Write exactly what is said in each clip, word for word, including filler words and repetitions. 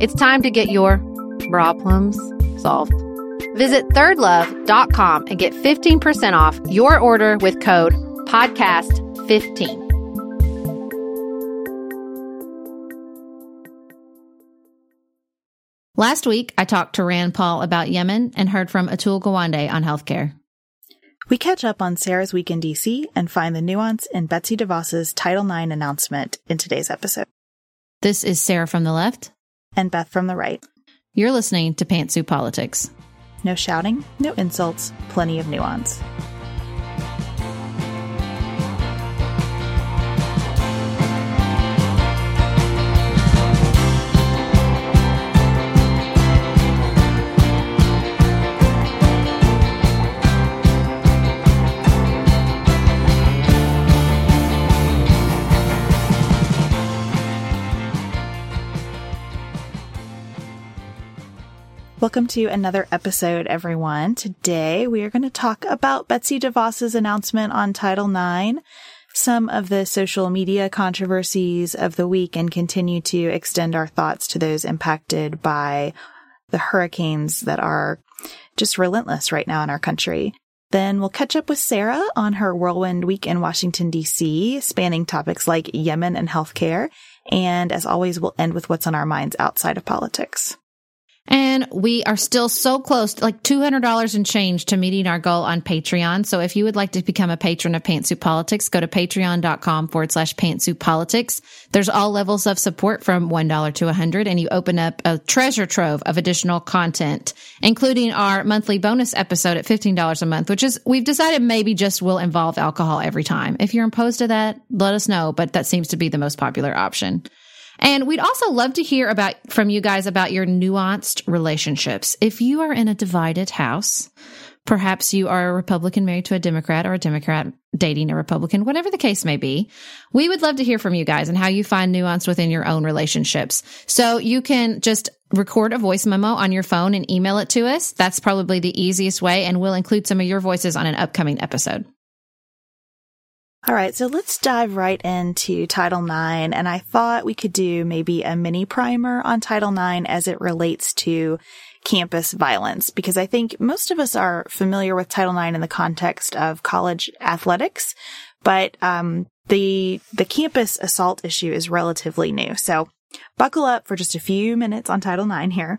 It's time to get your bra problems solved. Visit third love dot com and get fifteen percent off your order with code podcast fifteen. Last week, I talked to Rand Paul about Yemen and heard from Atul Gawande on healthcare. We catch up on Sarah's week in D C and find the nuance in Betsy DeVos's Title nine announcement in today's episode. This is Sarah from the left. And Beth from the right. You're listening to Pantsuit Politics. No shouting, no insults, plenty of nuance. Welcome to another episode, everyone. Today, we are going to talk about Betsy DeVos's announcement on Title nine, some of the social media controversies of the week, and continue to extend our thoughts to those impacted by the hurricanes that are just relentless right now in our country. Then we'll catch up with Sarah on her whirlwind week in Washington, D C, spanning topics like Yemen and healthcare. And as always, we'll end with what's on our minds outside of politics. And we are still so close, like two hundred dollars and change to meeting our goal on Patreon. So if you would like to become a patron of Pantsuit Politics, go to patreon.com forward slash Pantsuit Politics. There's all levels of support from one dollar to one hundred dollars, and you open up a treasure trove of additional content, including our monthly bonus episode at fifteen dollars a month, which is, we've decided maybe just will involve alcohol every time. If you're opposed to that, let us know, but that seems to be the most popular option. And we'd also love to hear about from you guys about your nuanced relationships. If you are in a divided house, perhaps you are a Republican married to a Democrat or a Democrat dating a Republican, whatever the case may be, we would love to hear from you guys and how you find nuance within your own relationships. So you can just record a voice memo on your phone and email it to us. That's probably the easiest way, and we'll include some of your voices on an upcoming episode. All right, so let's dive right into Title nine, and I thought we could do maybe a mini primer on Title nine as it relates to campus violence, because I think most of us are familiar with Title nine in the context of college athletics, but um, the the campus assault issue is relatively new. So buckle up for just a few minutes on Title nine here.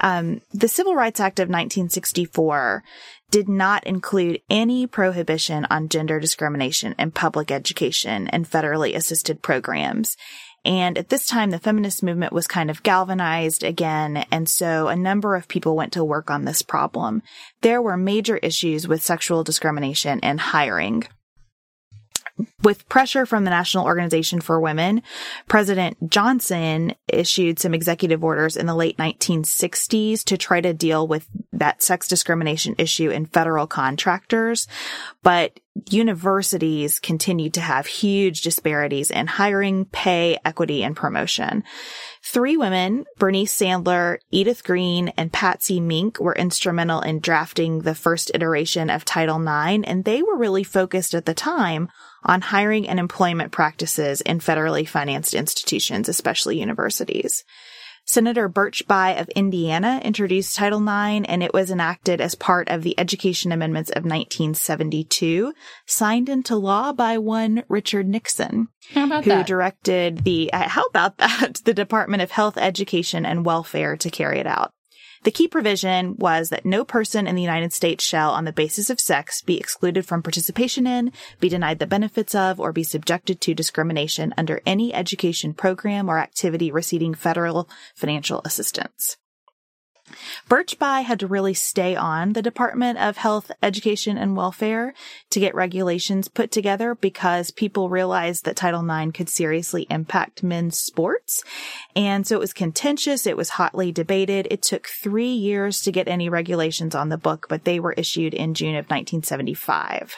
Um, the Civil Rights Act of nineteen sixty-four did not include any prohibition on gender discrimination in public education and federally assisted programs. And at this time, the feminist movement was kind of galvanized again, and so a number of people went to work on this problem. There were major issues with sexual discrimination and hiring. With pressure from the National Organization for Women, President Johnson issued some executive orders in the late nineteen sixties to try to deal with that sex discrimination issue in federal contractors. But universities continued to have huge disparities in hiring, pay, equity, and promotion. Three women, Bernice Sandler, Edith Green, and Patsy Mink, were instrumental in drafting the first iteration of Title nine, and they were really focused at the time on hiring and employment practices in federally financed institutions, especially universities. Senator Birch Bayh of Indiana introduced Title nine, and it was enacted as part of the Education Amendments of nineteen seventy-two, signed into law by one Richard Nixon, how about who that? directed the, uh, how about that, the Department of Health, Education, and Welfare to carry it out. The key provision was that no person in the United States shall, on the basis of sex, be excluded from participation in, be denied the benefits of, or be subjected to discrimination under any education program or activity receiving federal financial assistance. Birch Bayh had to really stay on the Department of Health, Education, and Welfare to get regulations put together because people realized that Title nine could seriously impact men's sports. And so it was contentious. It was hotly debated. It took three years to get any regulations on the book, but they were issued in June of nineteen seventy-five.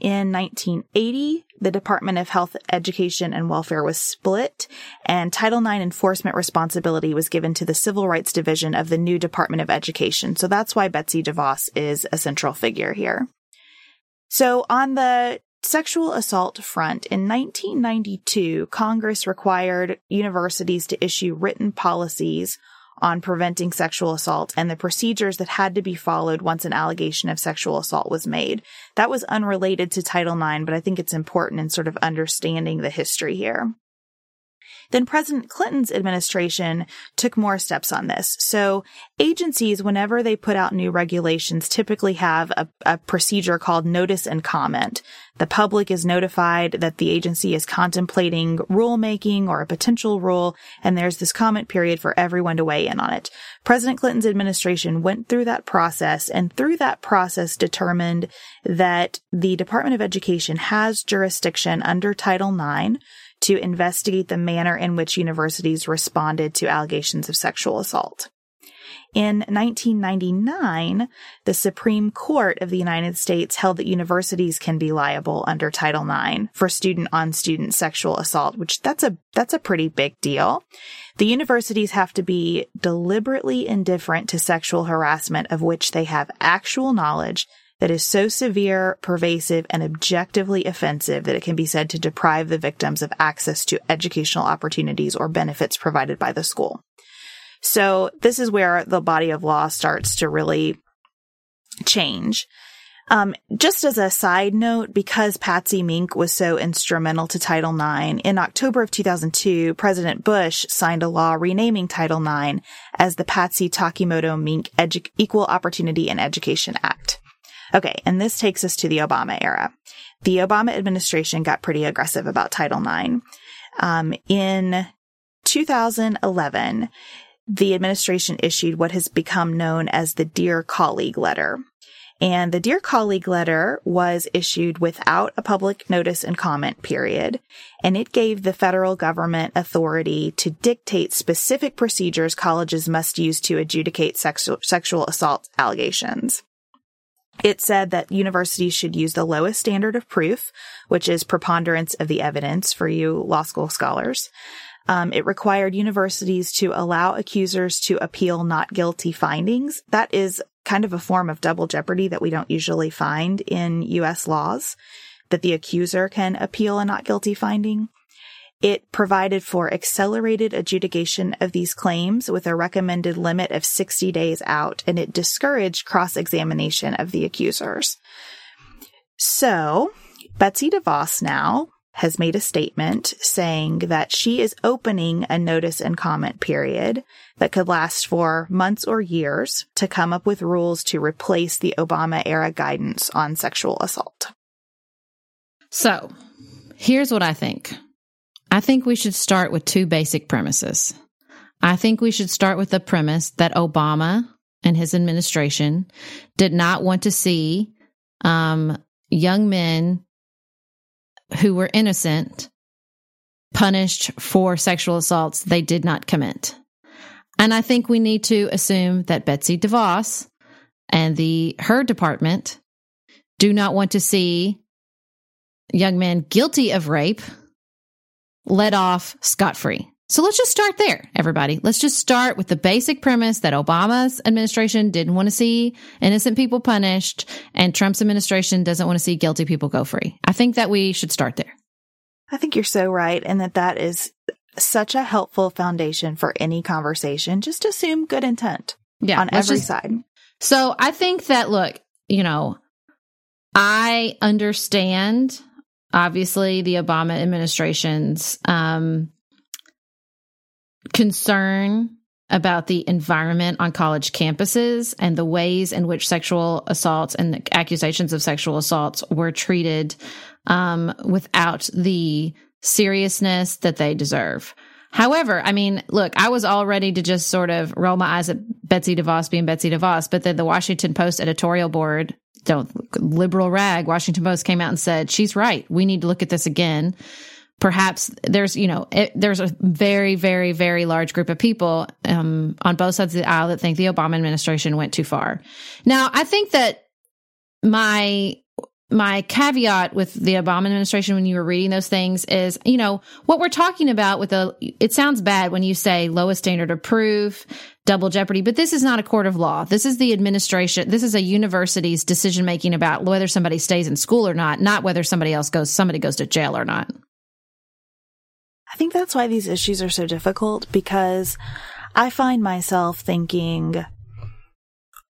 In nineteen eighty, the Department of Health, Education, and Welfare was split, and Title nine enforcement responsibility was given to the Civil Rights Division of the new Department of Education. So that's why Betsy DeVos is a central figure here. So on the sexual assault front, in nineteen ninety-two, Congress required universities to issue written policies on preventing sexual assault and the procedures that had to be followed once an allegation of sexual assault was made. That was unrelated to Title nine, but I think it's important in sort of understanding the history here. Then President Clinton's administration took more steps on this. So agencies, whenever they put out new regulations, typically have a, a procedure called notice and comment. The public is notified that the agency is contemplating rulemaking or a potential rule, and there's this comment period for everyone to weigh in on it. President Clinton's administration went through that process, and through that process determined that the Department of Education has jurisdiction under Title nine to investigate the manner in which universities responded to allegations of sexual assault. In nineteen ninety-nine, the Supreme Court of the United States held that universities can be liable under Title nine for student-on-student sexual assault, which that's a that's a pretty big deal. The universities have to be deliberately indifferent to sexual harassment of which they have actual knowledge that is so severe, pervasive, and objectively offensive that it can be said to deprive the victims of access to educational opportunities or benefits provided by the school. So this is where the body of law starts to really change. Um, just as a side note, because Patsy Mink was so instrumental to Title nine, in October of two thousand two, President Bush signed a law renaming Title nine as the Patsy Takemoto Mink Edu- Equal Opportunity in Education Act. Okay, and this takes us to the Obama era. The Obama administration got pretty aggressive about Title nine. Um, in two thousand eleven, the administration issued what has become known as the Dear Colleague Letter. And the Dear Colleague Letter was issued without a public notice and comment period, and it gave the federal government authority to dictate specific procedures colleges must use to adjudicate sexual, sexual assault allegations. It said that universities should use the lowest standard of proof, which is preponderance of the evidence for you law school scholars. Um, it required universities to allow accusers to appeal not guilty findings. That is kind of a form of double jeopardy that we don't usually find in U S laws, that the accuser can appeal a not guilty finding. It provided for accelerated adjudication of these claims with a recommended limit of sixty days out, and it discouraged cross-examination of the accusers. So Betsy DeVos now has made a statement saying that she is opening a notice and comment period that could last for months or years to come up with rules to replace the Obama-era guidance on sexual assault. So here's what I think. I think we should start with two basic premises. I think we should start with the premise that Obama and his administration did not want to see um, young men who were innocent punished for sexual assaults they did not commit. And I think we need to assume that Betsy DeVos and the her department do not want to see young men guilty of rape let off scot-free. So let's just start there, everybody. Let's just start with the basic premise that Obama's administration didn't want to see innocent people punished, and Trump's administration doesn't want to see guilty people go free. I think that we should start there. I think you're so right, and that that is such a helpful foundation for any conversation. Just assume good intent yeah, on every just, side. So I think that, look, you know, I understand, obviously, the Obama administration's um concern about the environment on college campuses and the ways in which sexual assaults and accusations of sexual assaults were treated um, without the seriousness that they deserve. However, I mean, look, I was all ready to just sort of roll my eyes at Betsy DeVos being Betsy DeVos, but then the Washington Post editorial board, don't liberal rag, Washington Post came out and said, she's right. We need to look at this again. Perhaps there's, you know, it, there's a very, very, very large group of people um, on both sides of the aisle that think the Obama administration went too far. Now, I think that my my caveat with the Obama administration when you were reading those things is, you know, what we're talking about with the, it sounds bad when you say lowest standard of proof, double jeopardy, but this is not a court of law. This is the administration. This is a university's decision making about whether somebody stays in school or not, not whether somebody else goes, somebody goes to jail or not. I think that's why these issues are so difficult, because I find myself thinking,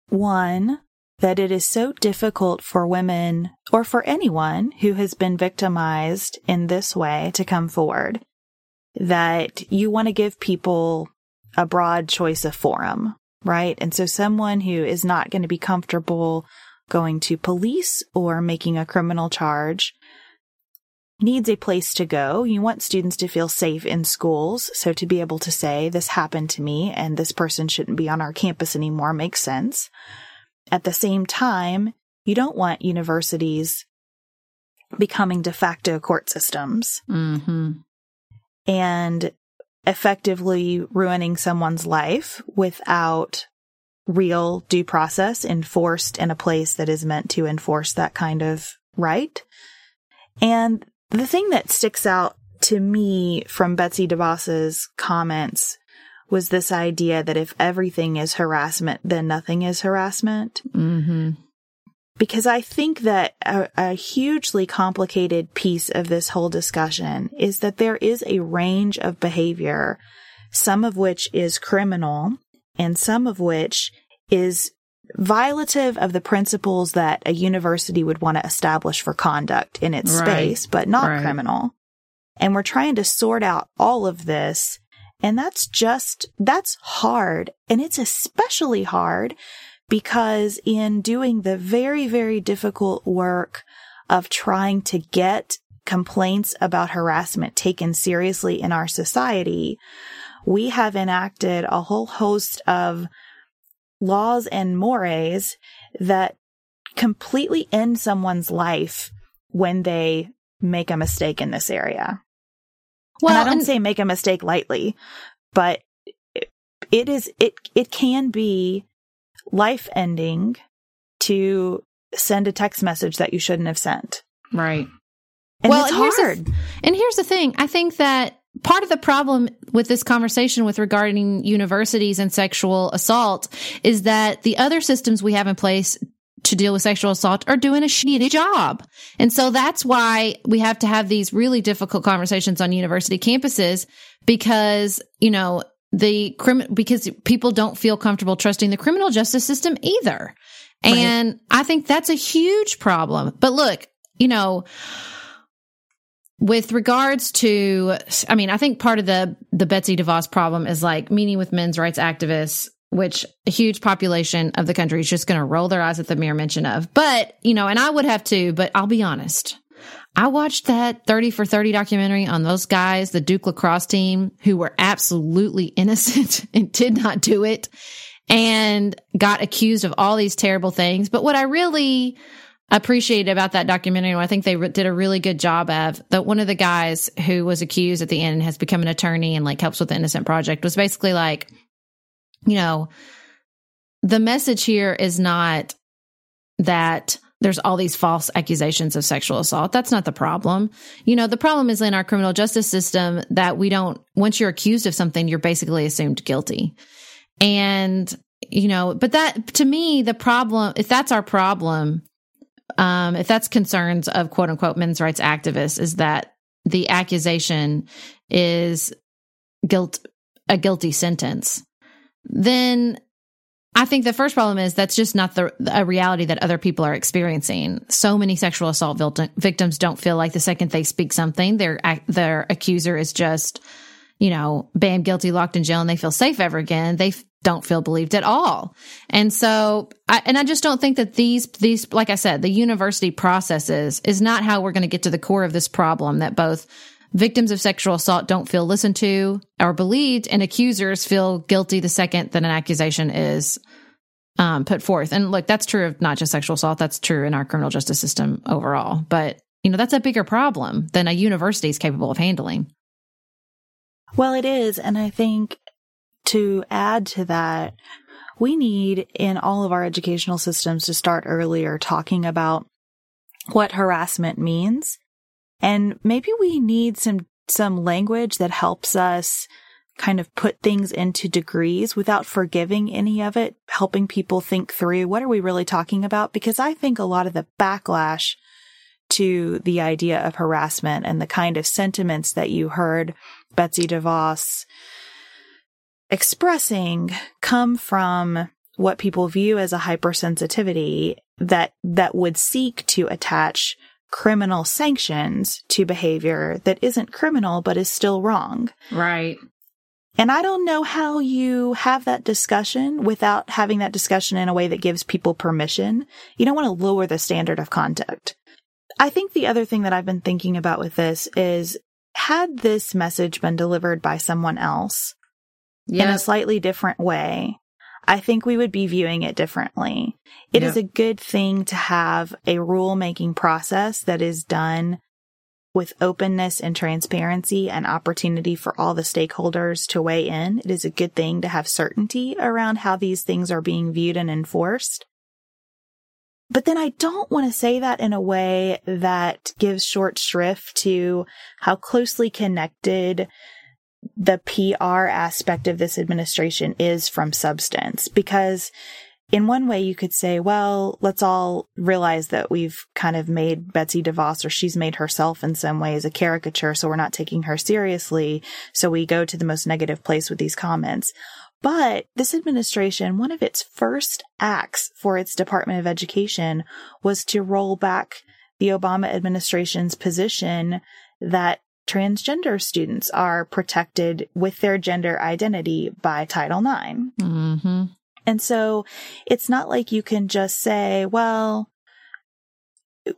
one, that it is so difficult for women or for anyone who has been victimized in this way to come forward, that you want to give people a broad choice of forum, right? And so someone who is not going to be comfortable going to police or making a criminal charge needs a place to go. You want students to feel safe in schools. So to be able to say, this happened to me and this person shouldn't be on our campus anymore makes sense. At the same time, you don't want universities becoming de facto court systems mm-hmm. and effectively ruining someone's life without real due process enforced in a place that is meant to enforce that kind of right. And the thing that sticks out to me from Betsy DeVos's comments was this idea that if everything is harassment, then nothing is harassment. Mm-hmm. Because I think that a, a hugely complicated piece of this whole discussion is that there is a range of behavior, some of which is criminal and some of which is violative of the principles that a university would want to establish for conduct in its right. space, but not right. criminal. And we're trying to sort out all of this. And that's just, that's hard. And it's especially hard because in doing the very, very difficult work of trying to get complaints about harassment taken seriously in our society, we have enacted a whole host of laws and mores that completely end someone's life when they make a mistake in this area. Well, and I don't and- say make a mistake lightly, but it is it it can be life-ending to send a text message that you shouldn't have sent. Right. And well, it's and hard. Here's the, and here's the thing. I think that part of the problem with this conversation with regarding universities and sexual assault is that the other systems we have in place to deal with sexual assault are doing a shitty job. And so that's why we have to have these really difficult conversations on university campuses, because, you know, the crim- because people don't feel comfortable trusting the criminal justice system either. Right. And I think that's a huge problem. But look, you know, with regards to, I mean, I think part of the, the Betsy DeVos problem is like meeting with men's rights activists, which a huge population of the country is just going to roll their eyes at the mere mention of. But, you know, and I would have too, but I'll be honest. I watched that thirty for thirty documentary on those guys, the Duke lacrosse team, who were absolutely innocent and did not do it and got accused of all these terrible things. But what I really appreciated about that documentary, and I think they re- did a really good job of, that one of the guys who was accused at the end and has become an attorney and like helps with the Innocent Project, was basically like, you know, the message here is not that there's all these false accusations of sexual assault. That's not the problem. You know, the problem is in our criminal justice system that we don't, once you're accused of something, you're basically assumed guilty. And, you know, but that, to me, the problem, if that's our problem, um, if that's concerns of quote unquote men's rights activists, is that the accusation is guilt, a guilty sentence, then I think the first problem is that's just not the a reality that other people are experiencing. So many sexual assault victims don't feel like the second they speak something, their their accuser is just, you know, bam, guilty, locked in jail, and they feel safe ever again. They don't feel believed at all. And so, I, and I just don't think that these, these, like I said, the university processes is not how we're going to get to the core of this problem, that both victims of sexual assault don't feel listened to or believed, and accusers feel guilty the second that an accusation is um, put forth. And look, that's true of not just sexual assault. That's true in our criminal justice system overall. But, you know, that's a bigger problem than a university is capable of handling. Well, it is. And I think to add to that, we need in all of our educational systems to start earlier talking about what harassment means. And maybe we need some, some language that helps us kind of put things into degrees without forgiving any of it, helping people think through what are we really talking about? Because I think a lot of the backlash to the idea of harassment and the kind of sentiments that you heard Betsy DeVos expressing come from what people view as a hypersensitivity that, that would seek to attach criminal sanctions to behavior that isn't criminal but is still wrong. Right. And I don't know how you have that discussion without having that discussion in a way that gives people permission. You don't want to lower the standard of conduct. I think the other thing that I've been thinking about with this is, had this message been delivered by someone else yep. in a slightly different way, I think we would be viewing it differently. It yep. is a good thing to have a rulemaking process that is done with openness and transparency and opportunity for all the stakeholders to weigh in. It is a good thing to have certainty around how these things are being viewed and enforced. But then I don't want to say that in a way that gives short shrift to how closely connected the P R aspect of this administration is from substance, because in one way you could say, well, let's all realize that we've kind of made Betsy DeVos, or she's made herself in some ways, a caricature. So we're not taking her seriously. So we go to the most negative place with these comments. But this administration, one of its first acts for its Department of Education was to roll back the Obama administration's position that transgender students are protected with their gender identity by Title nine. Mm-hmm. And so it's not like you can just say, well,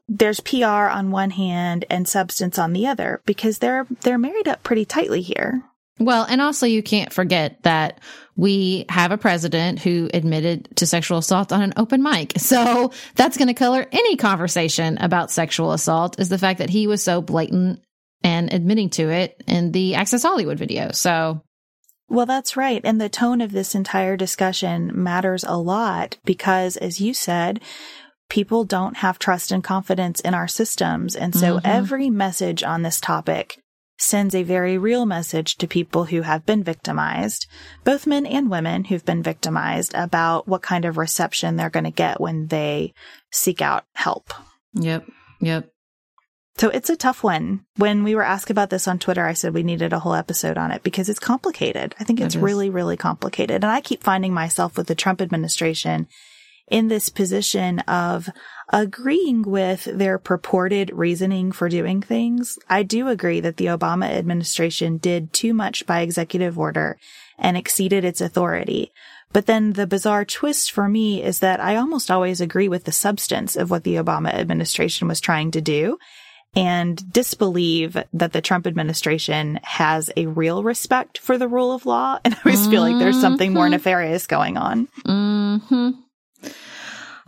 there's P R on one hand and substance on the other, because they're they're married up pretty tightly here. Well, and also you can't forget that we have a president who admitted to sexual assault on an open mic. So that's going to color any conversation about sexual assault, is the fact that he was so blatant and admitting to it in the Access Hollywood video. So, well, that's right. And the tone of this entire discussion matters a lot because, as you said, people don't have trust and confidence in our systems. And so mm-hmm. every message on this topic sends a very real message to people who have been victimized, both men and women who've been victimized, about what kind of reception they're going to get when they seek out help. Yep. Yep. So it's a tough one. When we were asked about this on Twitter, I said we needed a whole episode on it because it's complicated. I think it's really, really complicated. And I keep finding myself with the Trump administration in this position of agreeing with their purported reasoning for doing things. I do agree that the Obama administration did too much by executive order and exceeded its authority. But then the bizarre twist for me is that I almost always agree with the substance of what the Obama administration was trying to do, and disbelieve that the Trump administration has a real respect for the rule of law. And I always feel like there's something more nefarious going on. Mm-hmm.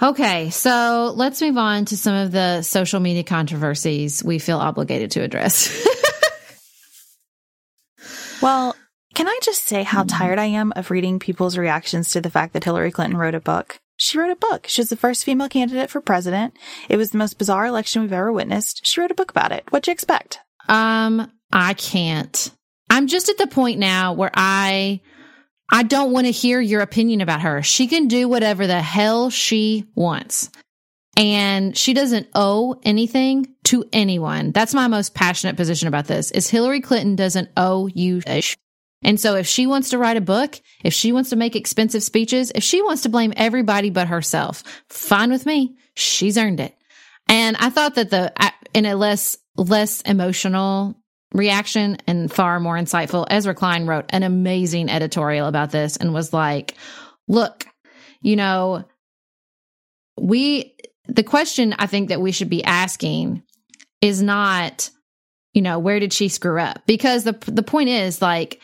Okay, so let's move on to some of the social media controversies we feel obligated to address. Well, can I just say how tired I am of reading people's reactions to the fact that Hillary Clinton wrote a book? She wrote a book. She was the first female candidate for president. It was the most bizarre election we've ever witnessed. She wrote a book about it. What'd you expect? Um, I can't. I'm just at the point now where I, I don't want to hear your opinion about her. She can do whatever the hell she wants. And she doesn't owe anything to anyone. That's my most passionate position about this, is Hillary Clinton doesn't owe you a sh- And so if she wants to write a book, if she wants to make expensive speeches, if she wants to blame everybody but herself, fine with me. She's earned it. And I thought that the, in a less, less emotional reaction and far more insightful, Ezra Klein wrote an amazing editorial about this and was like, look, you know, we, the question I think that we should be asking is not, you know, where did she screw up? Because the, the point is, like,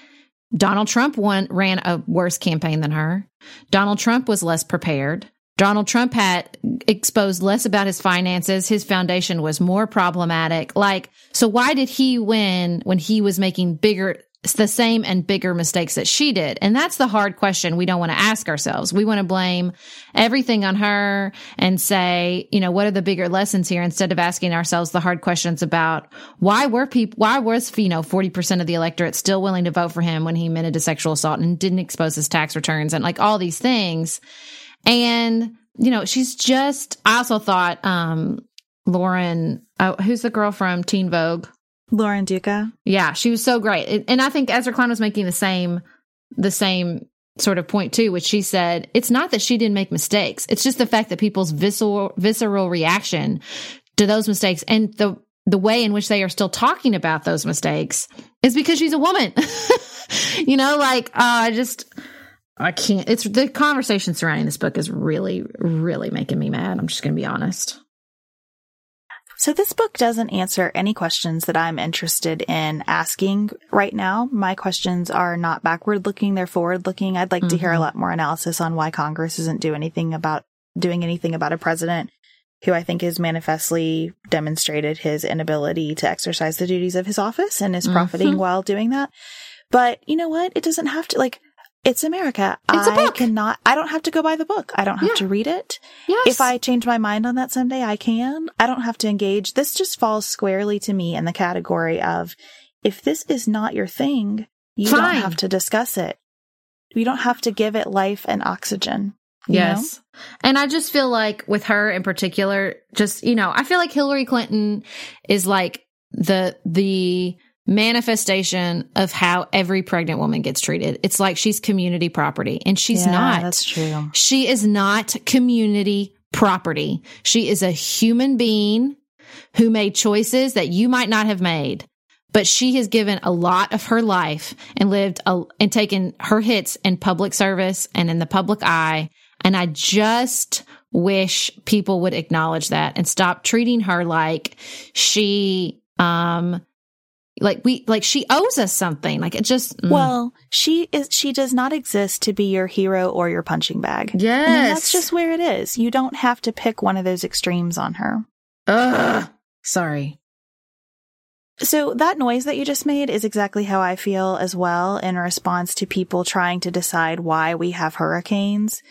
Donald Trump won, ran a worse campaign than her. Donald Trump was less prepared. Donald Trump had exposed less about his finances. His foundation was more problematic. Like, so why did he win when he was making bigger, the same and bigger mistakes that she did? And that's the hard question we don't want to ask ourselves. We want to blame everything on her and say, you know, what are the bigger lessons here, instead of asking ourselves the hard questions about why were people, why was, you know, forty percent of the electorate still willing to vote for him when he admitted to sexual assault and didn't expose his tax returns and like all these things. And, you know, she's just, I also thought, um, Lauren, oh, who's the girl from Teen Vogue? Lauren Duca. Yeah, she was so great. And I think Ezra Klein was making the same the same sort of point too, which she said, it's not that she didn't make mistakes. It's just the fact that people's visceral, visceral reaction to those mistakes and the the way in which they are still talking about those mistakes is because she's a woman. You know, like, uh, I just, I can't. It's the conversation surrounding this book is really, really making me mad. I'm just going to be honest. So this book doesn't answer any questions that I'm interested in asking right now. My questions are not backward-looking, they're forward-looking. I'd like mm-hmm. to hear a lot more analysis on why Congress isn't do anything about, doing anything about a president who I think has manifestly demonstrated his inability to exercise the duties of his office and is profiting mm-hmm. while doing that. But you know what? It doesn't have to, like... It's America. It's a book. I cannot, I don't have to go buy the book. I don't have yeah. to read it. Yes. If I change my mind on that someday, I can. I don't have to engage. This just falls squarely to me in the category of, if this is not your thing, you Fine. don't have to discuss it. You don't have to give it life and oxygen. Yes. Know? And I just feel like with her in particular, just, you know, I feel like Hillary Clinton is like the, the, manifestation of how every pregnant woman gets treated. It's like she's community property, and she's yeah, not. That's true. She is not community property. She is a human being who made choices that you might not have made, but she has given a lot of her life and lived a, and taken her hits in public service and in the public eye. And I just wish people would acknowledge that and stop treating her like she, um, Like we, like she owes us something. Like it just, mm. well, she is, she does not exist to be your hero or your punching bag. Yes. And that's just where it is. You don't have to pick one of those extremes on her. Ugh. Sorry. So that noise that you just made is exactly how I feel as well in response to people trying to decide why we have hurricanes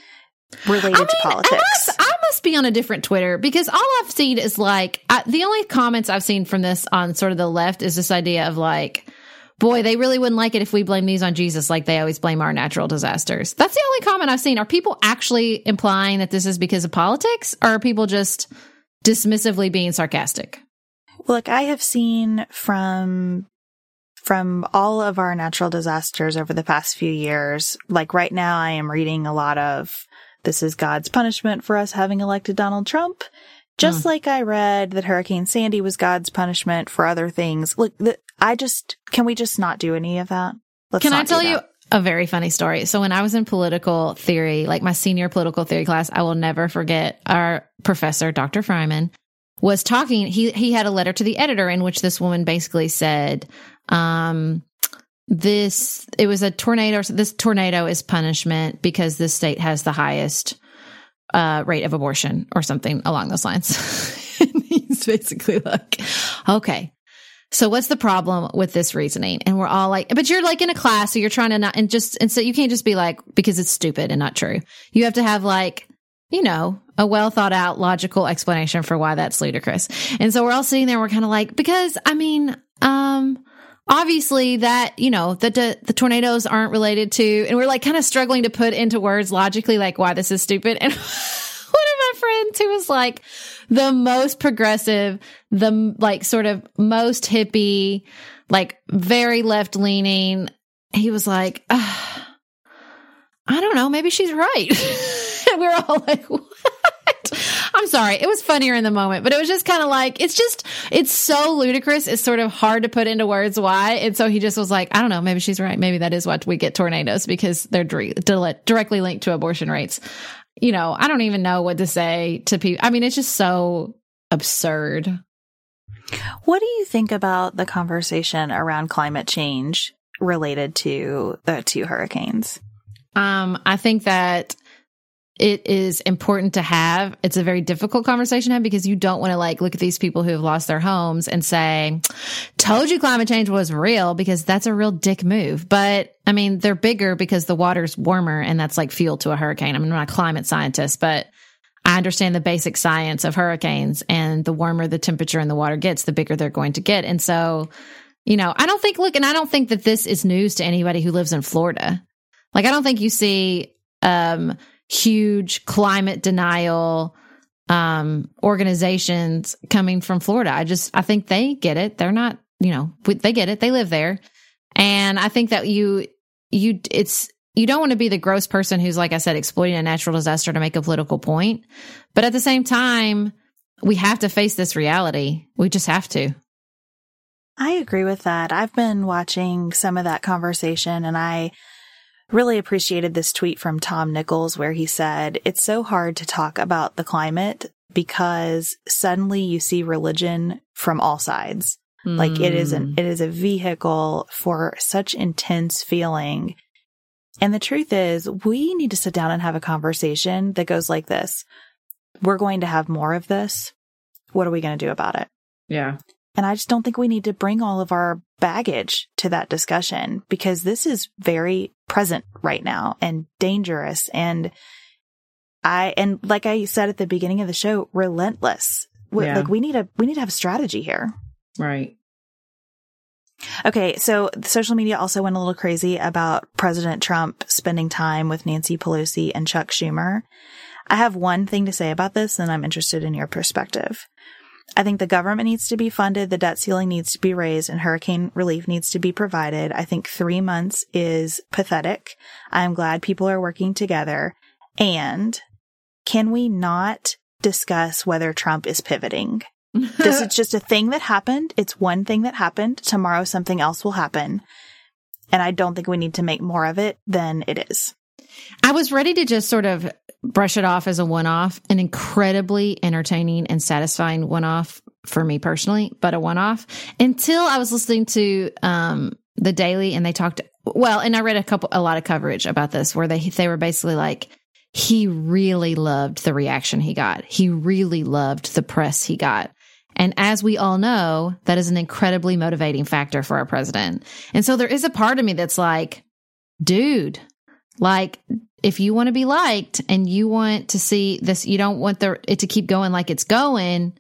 related I mean, to politics. I must be on a different Twitter because all I've seen is like, I, the only comments I've seen from this on sort of the left is this idea of like, boy, they really wouldn't like it if we blame these on Jesus like they always blame our natural disasters. That's the only comment I've seen. Are people actually implying that this is because of politics, or are people just dismissively being sarcastic? Look, I have seen from from all of our natural disasters over the past few years, like right now I am reading a lot of this is God's punishment for us having elected Donald Trump. Just mm. like I read that Hurricane Sandy was God's punishment for other things. Look, the, I just, can we just not do any of that? Let's can I tell you a very funny story? So when I was in political theory, like my senior political theory class, I will never forget our professor, Doctor Fryman, was talking. He, he had a letter to the editor in which this woman basically said, um, this, it was a tornado. This tornado is punishment because this state has the highest Uh, rate of abortion or something along those lines. And he's basically like, okay, so what's the problem with this reasoning? And we're all like, but you're like in a class, so you're trying to not, and just, and so you can't just be like, because it's stupid and not true. You have to have like, you know, a well thought out logical explanation for why that's ludicrous. And so we're all sitting there, we're kind of like, because I mean, um, obviously that, you know, the, the the tornadoes aren't related to, and we're like kind of struggling to put into words logically, like why this is stupid. And one of my friends who was like the most progressive, the like sort of most hippie, like very left leaning. He was like, I don't know, maybe she's right. And we're all like, what? I'm sorry. It was funnier in the moment, but it was just kind of like, it's just, it's so ludicrous. It's sort of hard to put into words why. And so he just was like, I don't know, maybe she's right. Maybe that is why we get tornadoes, because they're directly linked to abortion rates. You know, I don't even know what to say to people. I mean, it's just so absurd. What do you think about the conversation around climate change related to the two hurricanes? Um, I think that it is important to have. It's a very difficult conversation to have, because you don't want to like look at these people who have lost their homes and say, told you climate change was real, because that's a real dick move. But I mean, they're bigger because the water's warmer, and that's like fuel to a hurricane. I mean, I'm not a climate scientist, but I understand the basic science of hurricanes, and the warmer the temperature in the water gets, the bigger they're going to get. And so, you know, I don't think, look, and I don't think that this is news to anybody who lives in Florida. Like, I don't think you see, um, huge climate denial um, organizations coming from Florida. I just, I think they get it. They're not, you know, they get it. They live there. And I think that you, you, it's, you don't want to be the gross person who's, like I said, exploiting a natural disaster to make a political point. But at the same time, we have to face this reality. We just have to. I agree with that. I've been watching some of that conversation, and I really appreciated this tweet from Tom Nichols where he said, it's so hard to talk about the climate because suddenly you see religion from all sides. Mm. Like it is an, it is a vehicle for such intense feeling. And the truth is, we need to sit down and have a conversation that goes like this. We're going to have more of this. What are we going to do about it? Yeah. And I just don't think we need to bring all of our baggage to that discussion, because this is very present right now and dangerous. And I, and like I said at the beginning of the show, relentless. We, yeah. Like we need a, we need to have a strategy here. Right. Okay. So the social media also went a little crazy about President Trump spending time with Nancy Pelosi and Chuck Schumer. I have one thing to say about this, and I'm interested in your perspective. I think the government needs to be funded, the debt ceiling needs to be raised, and hurricane relief needs to be provided. I think three months is pathetic. I'm glad people are working together. And can we not discuss whether Trump is pivoting? This is just a thing that happened. It's one thing that happened. Tomorrow something else will happen. And I don't think we need to make more of it than it is. I was ready to just sort of brush it off as a one-off, an incredibly entertaining and satisfying one-off for me personally, but a one-off, until I was listening to um, The Daily, and they talked, well, and I read a couple, a lot of coverage about this where they, they were basically like, he really loved the reaction he got. He really loved the press he got. And as we all know, that is an incredibly motivating factor for our president. And so there is a part of me that's like, dude, like, if you want to be liked and you want to see this, you don't want the, it to keep going like it's going,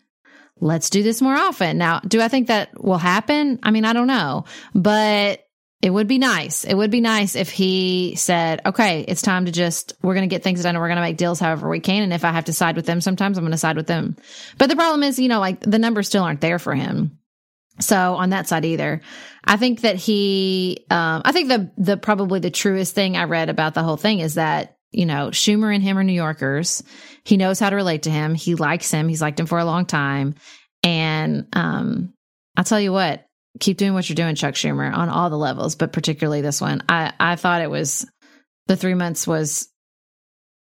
let's do this more often. Now, do I think that will happen? I mean, I don't know. But It would be nice. It would be nice if he said, okay, it's time to just, we're going to get things done and we're going to make deals however we can. And if I have to side with them, sometimes I'm going to side with them. But the problem is, you know, like the numbers still aren't there for him. So on that side either, I think that he, um, I think the, the, probably the truest thing I read about the whole thing is that, you know, Schumer and him are New Yorkers. He knows how to relate to him. He likes him. He's liked him for a long time. And, um, I'll tell you what, keep doing what you're doing, Chuck Schumer, on all the levels, but particularly this one. I, I thought it was, the three months was,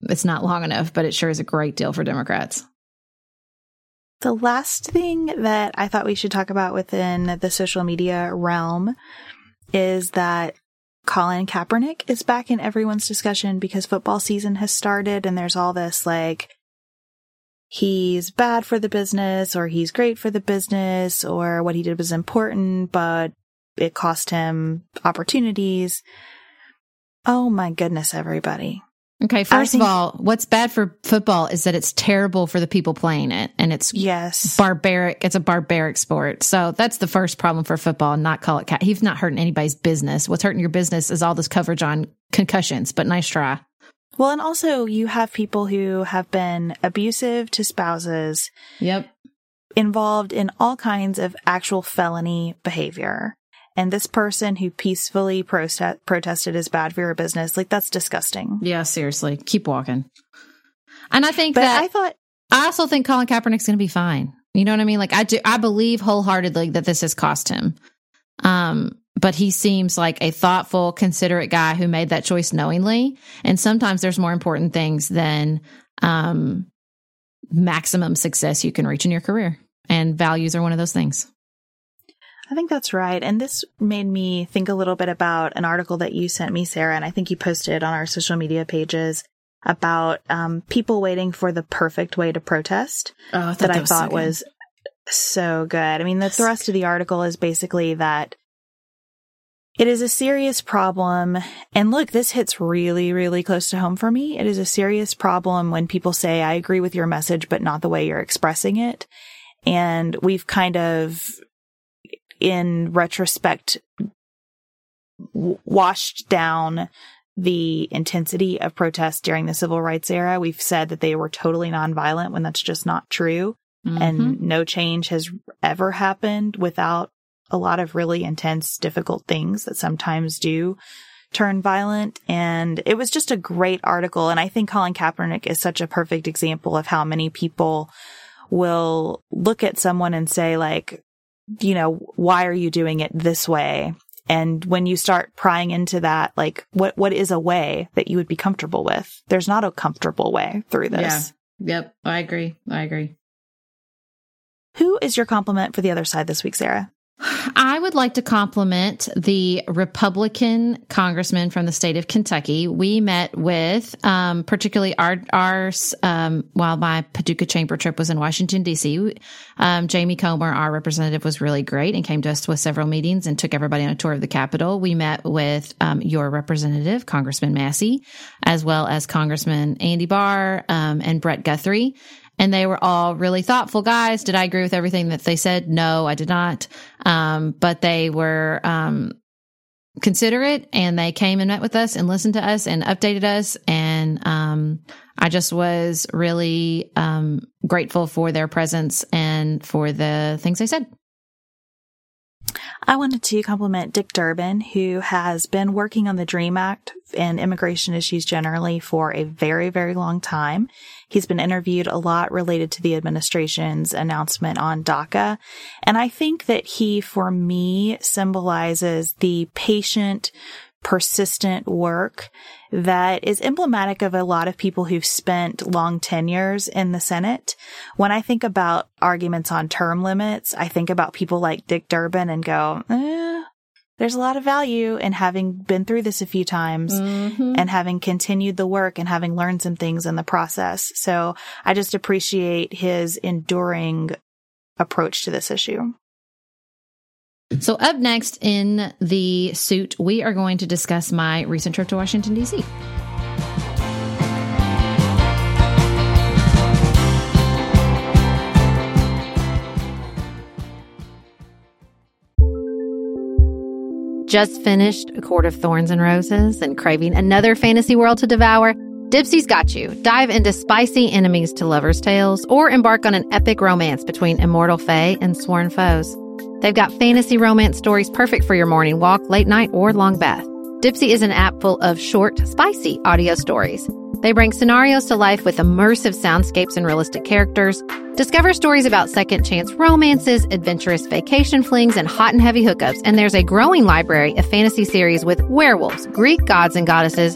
it's not long enough, but it sure is a great deal for Democrats. The last thing that I thought we should talk about within the social media realm is that Colin Kaepernick is back in everyone's discussion because football season has started and there's all this like, he's bad for the business or he's great for the business or what he did was important, but it cost him opportunities. Oh my goodness, everybody. Okay. First think, of all, what's bad for football is that it's terrible for the people playing it and it's yes. barbaric. It's a barbaric sport. So that's the first problem for football. Not call it cat. He's not hurting anybody's business. What's hurting your business is all this coverage on concussions, but nice try. Well, and also you have people who have been abusive to spouses. Yep. Involved in all kinds of actual felony behavior. And this person who peacefully prote- protested is bad for your business. Like, that's disgusting. Yeah, seriously. Keep walking. And I think but that I thought I also think Colin Kaepernick's going to be fine. You know what I mean? Like, I do. I believe wholeheartedly that this has cost him. Um, but he seems like a thoughtful, considerate guy who made that choice knowingly. And sometimes there's more important things than um, maximum success you can reach in your career. And values are one of those things. I think that's right. And this made me think a little bit about an article that you sent me, Sarah, and I think you posted on our social media pages about um, people waiting for the perfect way to protest. Oh, I thought that, that I was thought so was so good. I mean, the that's thrust good. of the article is basically that it is a serious problem. And look, this hits really, really close to home for me. It is a serious problem when people say, I agree with your message, but not the way you're expressing it. And we've kind of, in retrospect, w- washed down the intensity of protests during the civil rights era. We've said that they were totally nonviolent when that's just not true. Mm-hmm. And no change has ever happened without a lot of really intense, difficult things that sometimes do turn violent. And it was just a great article. And I think Colin Kaepernick is such a perfect example of how many people will look at someone and say, like, you know, why are you doing it this way? And when you start prying into that, like, what, what is a way that you would be comfortable with? There's not a comfortable way through this. Yeah. Yep. I agree. I agree. Who is your compliment for the other side this week, Sarah? I would like to compliment the Republican congressman from the state of Kentucky. We met with, um, particularly our, our, um, while my Paducah chamber trip was in Washington, D C, um, Jamie Comer, our representative, was really great and came to us with several meetings and took everybody on a tour of the Capitol. We met with, um, your representative, Congressman Massey, as well as Congressman Andy Barr, um, and Brett Guthrie. And they were all really thoughtful guys. Did I agree with everything that they said? No, I did not. Um, but they were um, considerate, and they came and met with us and listened to us and updated us. And um, I just was really um, grateful for their presence and for the things they said. I wanted to compliment Dick Durbin, who has been working on the DREAM Act and immigration issues generally for a very, very long time. He's been interviewed a lot related to the administration's announcement on DACA. And I think that he, for me, symbolizes the patient, persistent work that is emblematic of a lot of people who've spent long tenures in the Senate. When I think about arguments on term limits, I think about people like Dick Durbin and go, eh, there's a lot of value in having been through this a few times mm-hmm. and having continued the work and having learned some things in the process. So I just appreciate his enduring approach to this issue. So up next in the suit, we are going to discuss my recent trip to Washington, D C. just finished A Court of Thorns and Roses and craving another fantasy world to devour? Dipsy's got you. Dive into spicy enemies to lovers tales or embark on an epic romance between immortal fae and sworn foes. They've got fantasy romance stories perfect for your morning walk, late night, or long bath. Dipsy is an app full of short, spicy audio stories. They bring scenarios to life with immersive soundscapes and realistic characters. Discover stories about second chance romances, adventurous vacation flings, and hot and heavy hookups. And there's a growing library of fantasy series with werewolves, Greek gods and goddesses,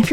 If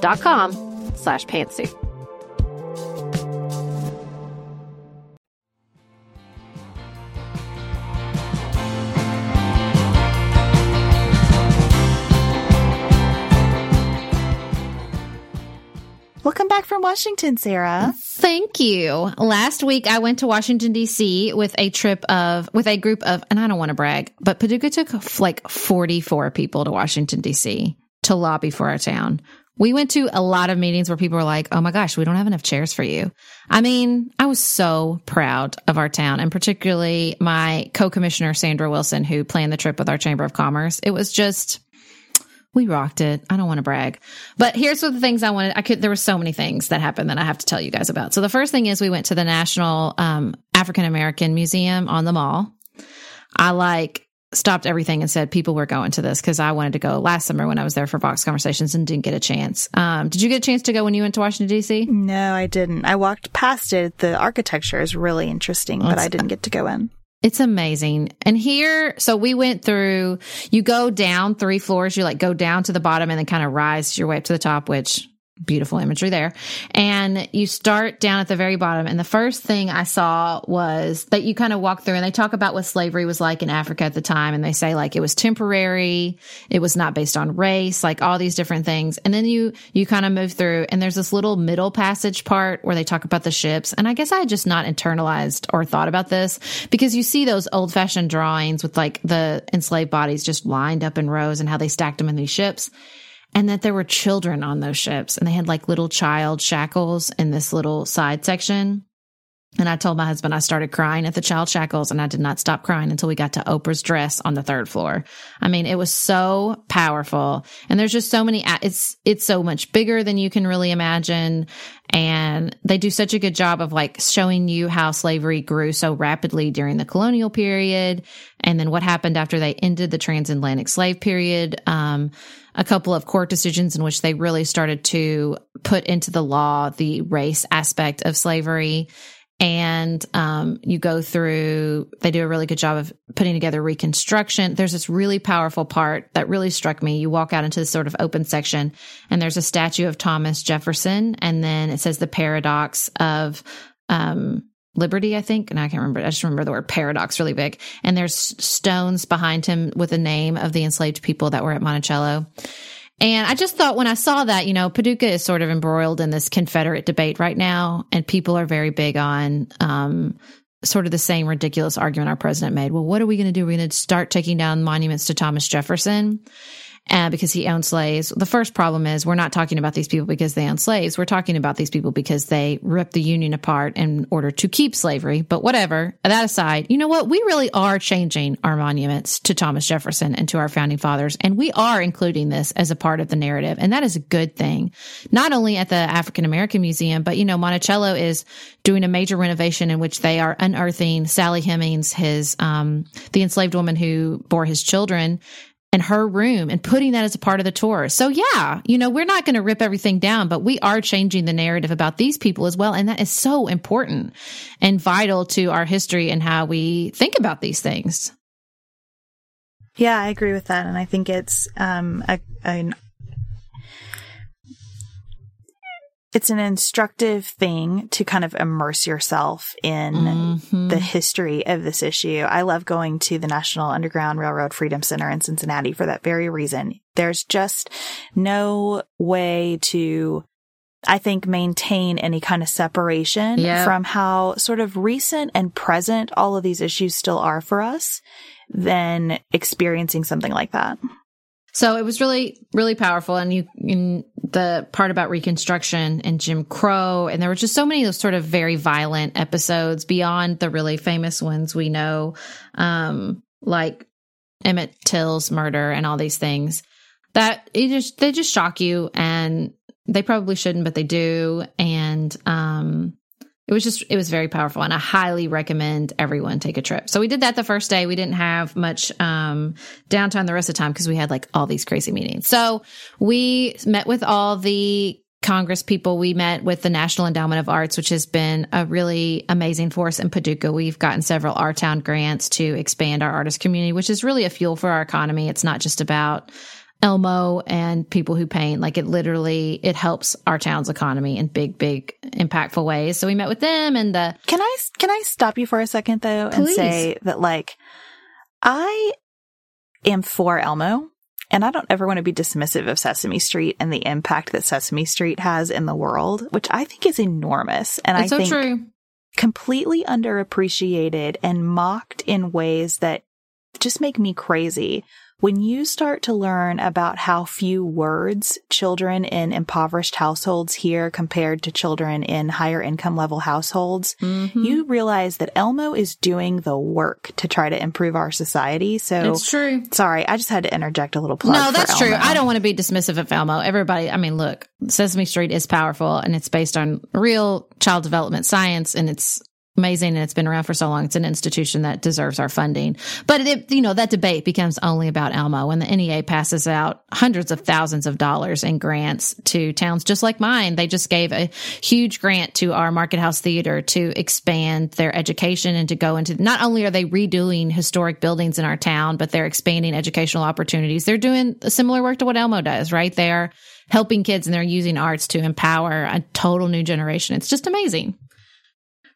dot com slash pantsuit. Welcome back from Washington, Sarah. Thank you. Last week, I went to Washington, D C with a trip of, with a group of, and I don't want to brag, but Paducah took like forty-four people to Washington, D C to lobby for our town. We went to a lot of meetings where people were like, oh my gosh, we don't have enough chairs for you. I mean, I was so proud of our town, and particularly my co-commissioner, Sandra Wilson, who planned the trip with our Chamber of Commerce. It was just, we rocked it. I don't want to brag, but here's what the things I wanted. I could, there were so many things that happened that I have to tell you guys about. So the first thing is we went to the National um, African American Museum on the Mall. I like, stopped everything and said, people were going to this because I wanted to go last summer when I was there for Box Conversations and didn't get a chance. Um, did you get a chance to go when you went to Washington, D C? No, I didn't. I walked past it. The architecture is really interesting, but it's, I didn't get to go in. It's amazing. And here, so we went through, you go down three floors, you like go down to the bottom and then kind of rise your way up to the top, which Beautiful imagery there. And you start down at the very bottom. And the first thing I saw was that you kind of walk through and they talk about what slavery was like in Africa at the time. And they say like, it was temporary. It was not based on race, like all these different things. And then you, you kind of move through and there's this little middle passage part where they talk about the ships. And I guess I had just not internalized or thought about this because you see those old fashioned drawings with like the enslaved bodies just lined up in rows and how they stacked them in these ships. And that there were children on those ships and they had like little child shackles in this little side section. And I told my husband I started crying at the child shackles and I did not stop crying until we got to Oprah's dress on the third floor. I mean, it was so powerful. And there's just so many, it's, it's so much bigger than you can really imagine. And they do such a good job of like showing you how slavery grew so rapidly during the colonial period. And then what happened after they ended the transatlantic slave period. Um, a couple of court decisions in which they really started to put into the law the race aspect of slavery. And um, you go through, they do a really good job of putting together Reconstruction. There's this really powerful part that really struck me. You walk out into this sort of open section and there's a statue of Thomas Jefferson. And then it says the paradox of um, liberty, I think. And I can't remember. I just remember the word paradox really big. And there's stones behind him with the name of the enslaved people that were at Monticello. And I just thought when I saw that, you know, Paducah is sort of embroiled in this Confederate debate right now, and people are very big on um, sort of the same ridiculous argument our president made. Well, what are we going to do? We're going to start taking down monuments to Thomas Jefferson uh, because he owned slaves. The first problem is we're not talking about these people because they owned slaves. We're talking about these people because they ripped the Union apart in order to keep slavery. But whatever, that aside, you know what? We really are changing our monuments to Thomas Jefferson and to our founding fathers. And we are including this as a part of the narrative. And that is a good thing, not only at the African American Museum, but, you know, Monticello is doing a major renovation in which they are unearthing Sally Hemings, his, um, the enslaved woman who bore his children, and her room, and putting that as a part of the tour. So yeah, you know, we're not going to rip everything down, but we are changing the narrative about these people as well. And that is so important and vital to our history and how we think about these things. Yeah, I agree with that. And I think it's, um, a, an, it's an instructive thing to kind of immerse yourself in mm-hmm. the history of this issue. I love going to the National Underground Railroad Freedom Center in Cincinnati for that very reason. There's just no way to, I think, maintain any kind of separation yeah. from how sort of recent and present all of these issues still are for us than experiencing something like that. So it was really, really powerful. And you, in the part about Reconstruction and Jim Crow, and there were just so many of those sort of very violent episodes beyond the really famous ones we know, um, like Emmett Till's murder and all these things that it just, they just shock you, and they probably shouldn't, but they do. And, um, It was just, it was very powerful, and I highly recommend everyone take a trip. So we did that the first day. We didn't have much um, downtime the rest of the time because we had like all these crazy meetings. So we met with all the Congress people. We met with the National Endowment of Arts, which has been a really amazing force in Paducah. We've gotten several Our Town grants to expand our artist community, which is really a fuel for our economy. It's not just about Elmo and people who paint. Like it literally, it helps our town's economy in big, big, impactful ways. So we met with them, and the can I can I stop you for a second though, please, and say that like I am for Elmo, and I don't ever want to be dismissive of Sesame Street and the impact that Sesame Street has in the world, which I think is enormous, and it's I so think true. Completely underappreciated and mocked in ways that just make me crazy. When you start to learn about how few words children in impoverished households hear compared to children in higher income level households, mm-hmm. you realize that Elmo is doing the work to try to improve our society. So it's true. Sorry, I just had to interject a little plug. No, that's for Elmo. True. I don't want to be dismissive of Elmo. Everybody, I mean, look, Sesame Street is powerful, and it's based on real child development science, and it's amazing, and it's been around for so long. It's an institution that deserves our funding. But, it, you know, that debate becomes only about Elmo, and the N E A passes out hundreds of thousands of dollars in grants to towns just like mine. They just gave a huge grant to our Market House Theater to expand their education and to go into – not only are they redoing historic buildings in our town, but they're expanding educational opportunities. They're doing similar work to what Elmo does, right? They are helping kids, and they're using arts to empower a total new generation. It's just amazing.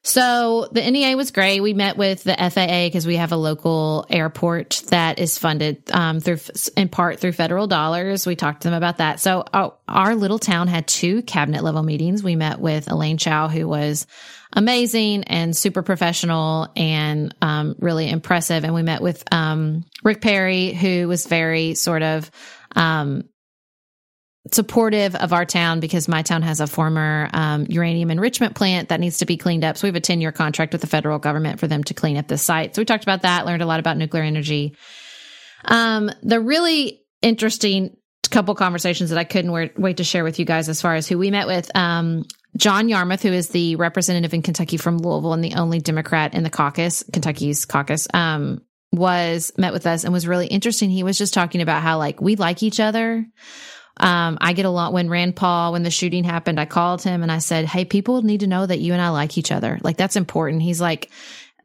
So the N E A was great. We met with the F A A because we have a local airport that is funded um, through, in part through federal dollars. We talked to them about that. So our, our little town had two cabinet level meetings. We met with Elaine Chao, who was amazing and super professional and um, really impressive. And we met with um, Rick Perry, who was very sort of um, supportive of our town, because my town has a former um, uranium enrichment plant that needs to be cleaned up. So we have a ten-year contract with the federal government for them to clean up the site. So we talked about that, learned a lot about nuclear energy. Um, the really interesting couple conversations that I couldn't wait, wait to share with you guys as far as who we met with. Um, John Yarmuth, who is the representative in Kentucky from Louisville and the only Democrat in the caucus, Kentucky's caucus, um, was met with us and was really interesting. He was just talking about how, like, we like each other. Um, I get a lot when Rand Paul, when the shooting happened, I called him and I said, hey, people need to know that you and I like each other. Like, that's important. He's like,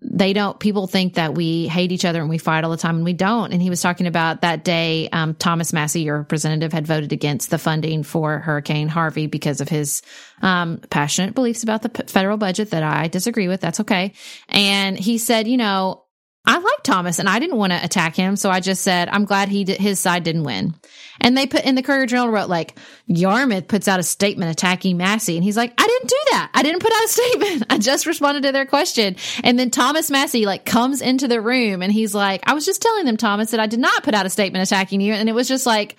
they don't, people think that we hate each other and we fight all the time, and we don't. And he was talking about that day, um, Thomas Massey, your representative, had voted against the funding for Hurricane Harvey because of his um, passionate beliefs about the p- federal budget that I disagree with. That's okay. And he said, you know, I like Thomas, and I didn't want to attack him, so I just said, I'm glad he did, his side didn't win. And they put in the Courier Journal, wrote, like, Yarmuth puts out a statement attacking Massey, and he's like, I didn't do that. I didn't put out a statement. I just responded to their question. And then Thomas Massey, like, comes into the room, and he's like, I was just telling them, Thomas, that I did not put out a statement attacking you. And it was just, like,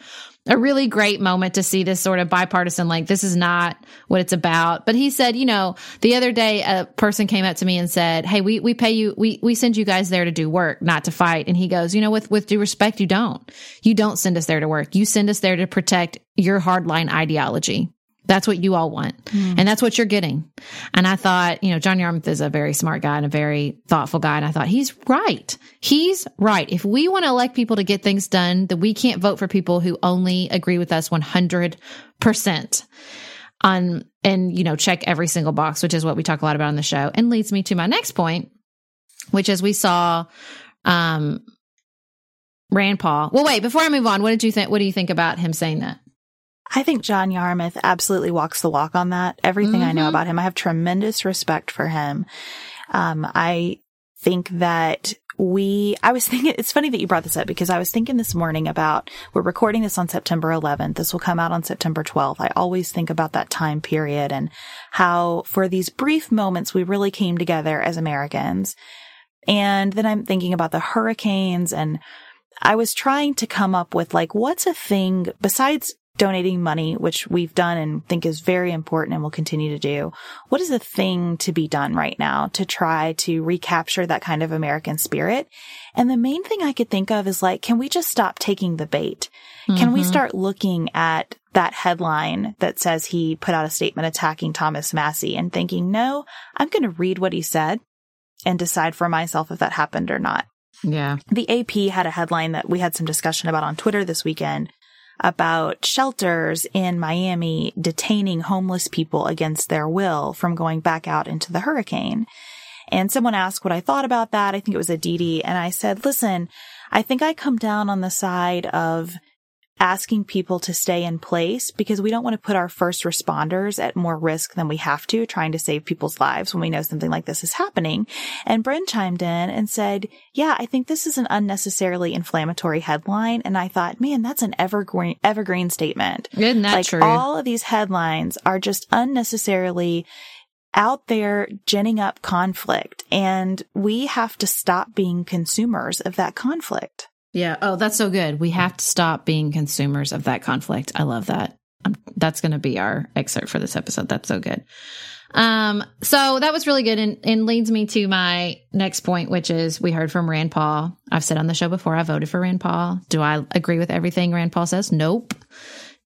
a really great moment to see this sort of bipartisan, like, this is not what it's about. But he said, you know, the other day a person came up to me and said, hey, we, we pay you, we, we send you guys there to do work, not to fight. And he goes, you know, with, with due respect, you don't, you don't send us there to work. You send us there to protect your hardline ideology. That's what you all want. Mm. And that's what you're getting. And I thought, you know, John Yarmuth is a very smart guy and a very thoughtful guy. And I thought, he's right. He's right. If we want to elect people to get things done, then we can't vote for people who only agree with us one hundred percent on, and, you know, check every single box, which is what we talk a lot about on the show. And leads me to my next point, which is we saw, um, Rand Paul. Well, wait, before I move on, what did you think? What do you think about him saying that? I think John Yarmuth absolutely walks the walk on that. Everything mm-hmm. I know about him, I have tremendous respect for him. Um, I think that we, I was thinking, it's funny that you brought this up, because I was thinking this morning about, we're recording this on September eleventh. This will come out on September twelfth. I always think about that time period and how for these brief moments, we really came together as Americans. And then I'm thinking about the hurricanes, and I was trying to come up with, like, what's a thing besides donating money, which we've done and think is very important and will continue to do. What is the thing to be done right now to try to recapture that kind of American spirit? And the main thing I could think of is, like, can we just stop taking the bait? Mm-hmm. Can we start looking at that headline that says he put out a statement attacking Thomas Massey and thinking, no, I'm going to read what he said and decide for myself if that happened or not. Yeah. The A P had a headline that we had some discussion about on Twitter this weekend about shelters in Miami detaining homeless people against their will from going back out into the hurricane. And someone asked what I thought about that. I think it was a D D. And I said, listen, I think I come down on the side of asking people to stay in place, because we don't want to put our first responders at more risk than we have to trying to save people's lives when we know something like this is happening. And Bryn chimed in and said, yeah, I think this is an unnecessarily inflammatory headline. And I thought, man, that's an evergreen, evergreen statement. Isn't that, like, true? All of these headlines are just unnecessarily out there ginning up conflict, and we have to stop being consumers of that conflict. Yeah. Oh, that's so good. We have to stop being consumers of that conflict. I love that. Um, that's going to be our excerpt for this episode. That's so good. Um, so that was really good, and, and leads me to my next point, which is we heard from Rand Paul. I've said on the show before, I voted for Rand Paul. Do I agree with everything Rand Paul says? Nope.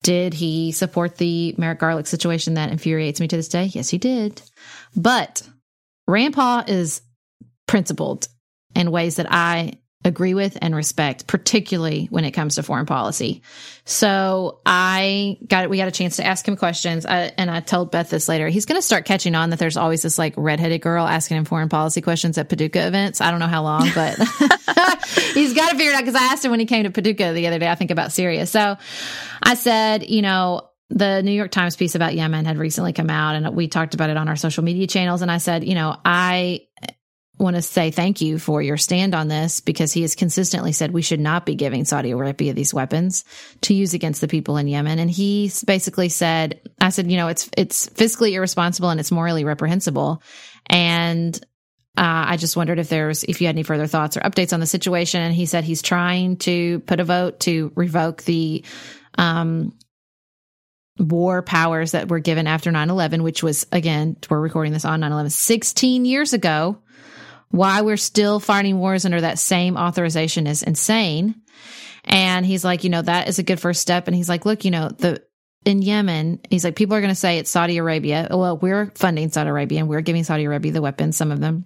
Did he support the Merrick Garland situation that infuriates me to this day? Yes, he did. But Rand Paul is principled in ways that I agree with and respect, particularly when it comes to foreign policy. So I got we got a chance to ask him questions. I, and I told Beth this later. He's going to start catching on that there's always this like redheaded girl asking him foreign policy questions at Paducah events. I don't know how long, but he's got to figure it out, because I asked him when he came to Paducah the other day, I think about Syria. So I said, you know, the New York Times piece about Yemen had recently come out, and we talked about it on our social media channels. And I said, you know, I want to say thank you for your stand on this, because he has consistently said we should not be giving Saudi Arabia these weapons to use against the people in Yemen. And he basically said, I said, you know, it's, it's fiscally irresponsible and it's morally reprehensible. And uh, I just wondered if there's, if you had any further thoughts or updates on the situation. And he said, he's trying to put a vote to revoke the, um, war powers that were given after nine eleven, which was, again, we're recording this on nine eleven, sixteen years ago. Why we're still fighting wars under that same authorization is insane. And he's like, you know, that is a good first step. And he's like, look, you know, the in Yemen, he's like, people are going to say it's Saudi Arabia. Well, we're funding Saudi Arabia and we're giving Saudi Arabia the weapons, some of them.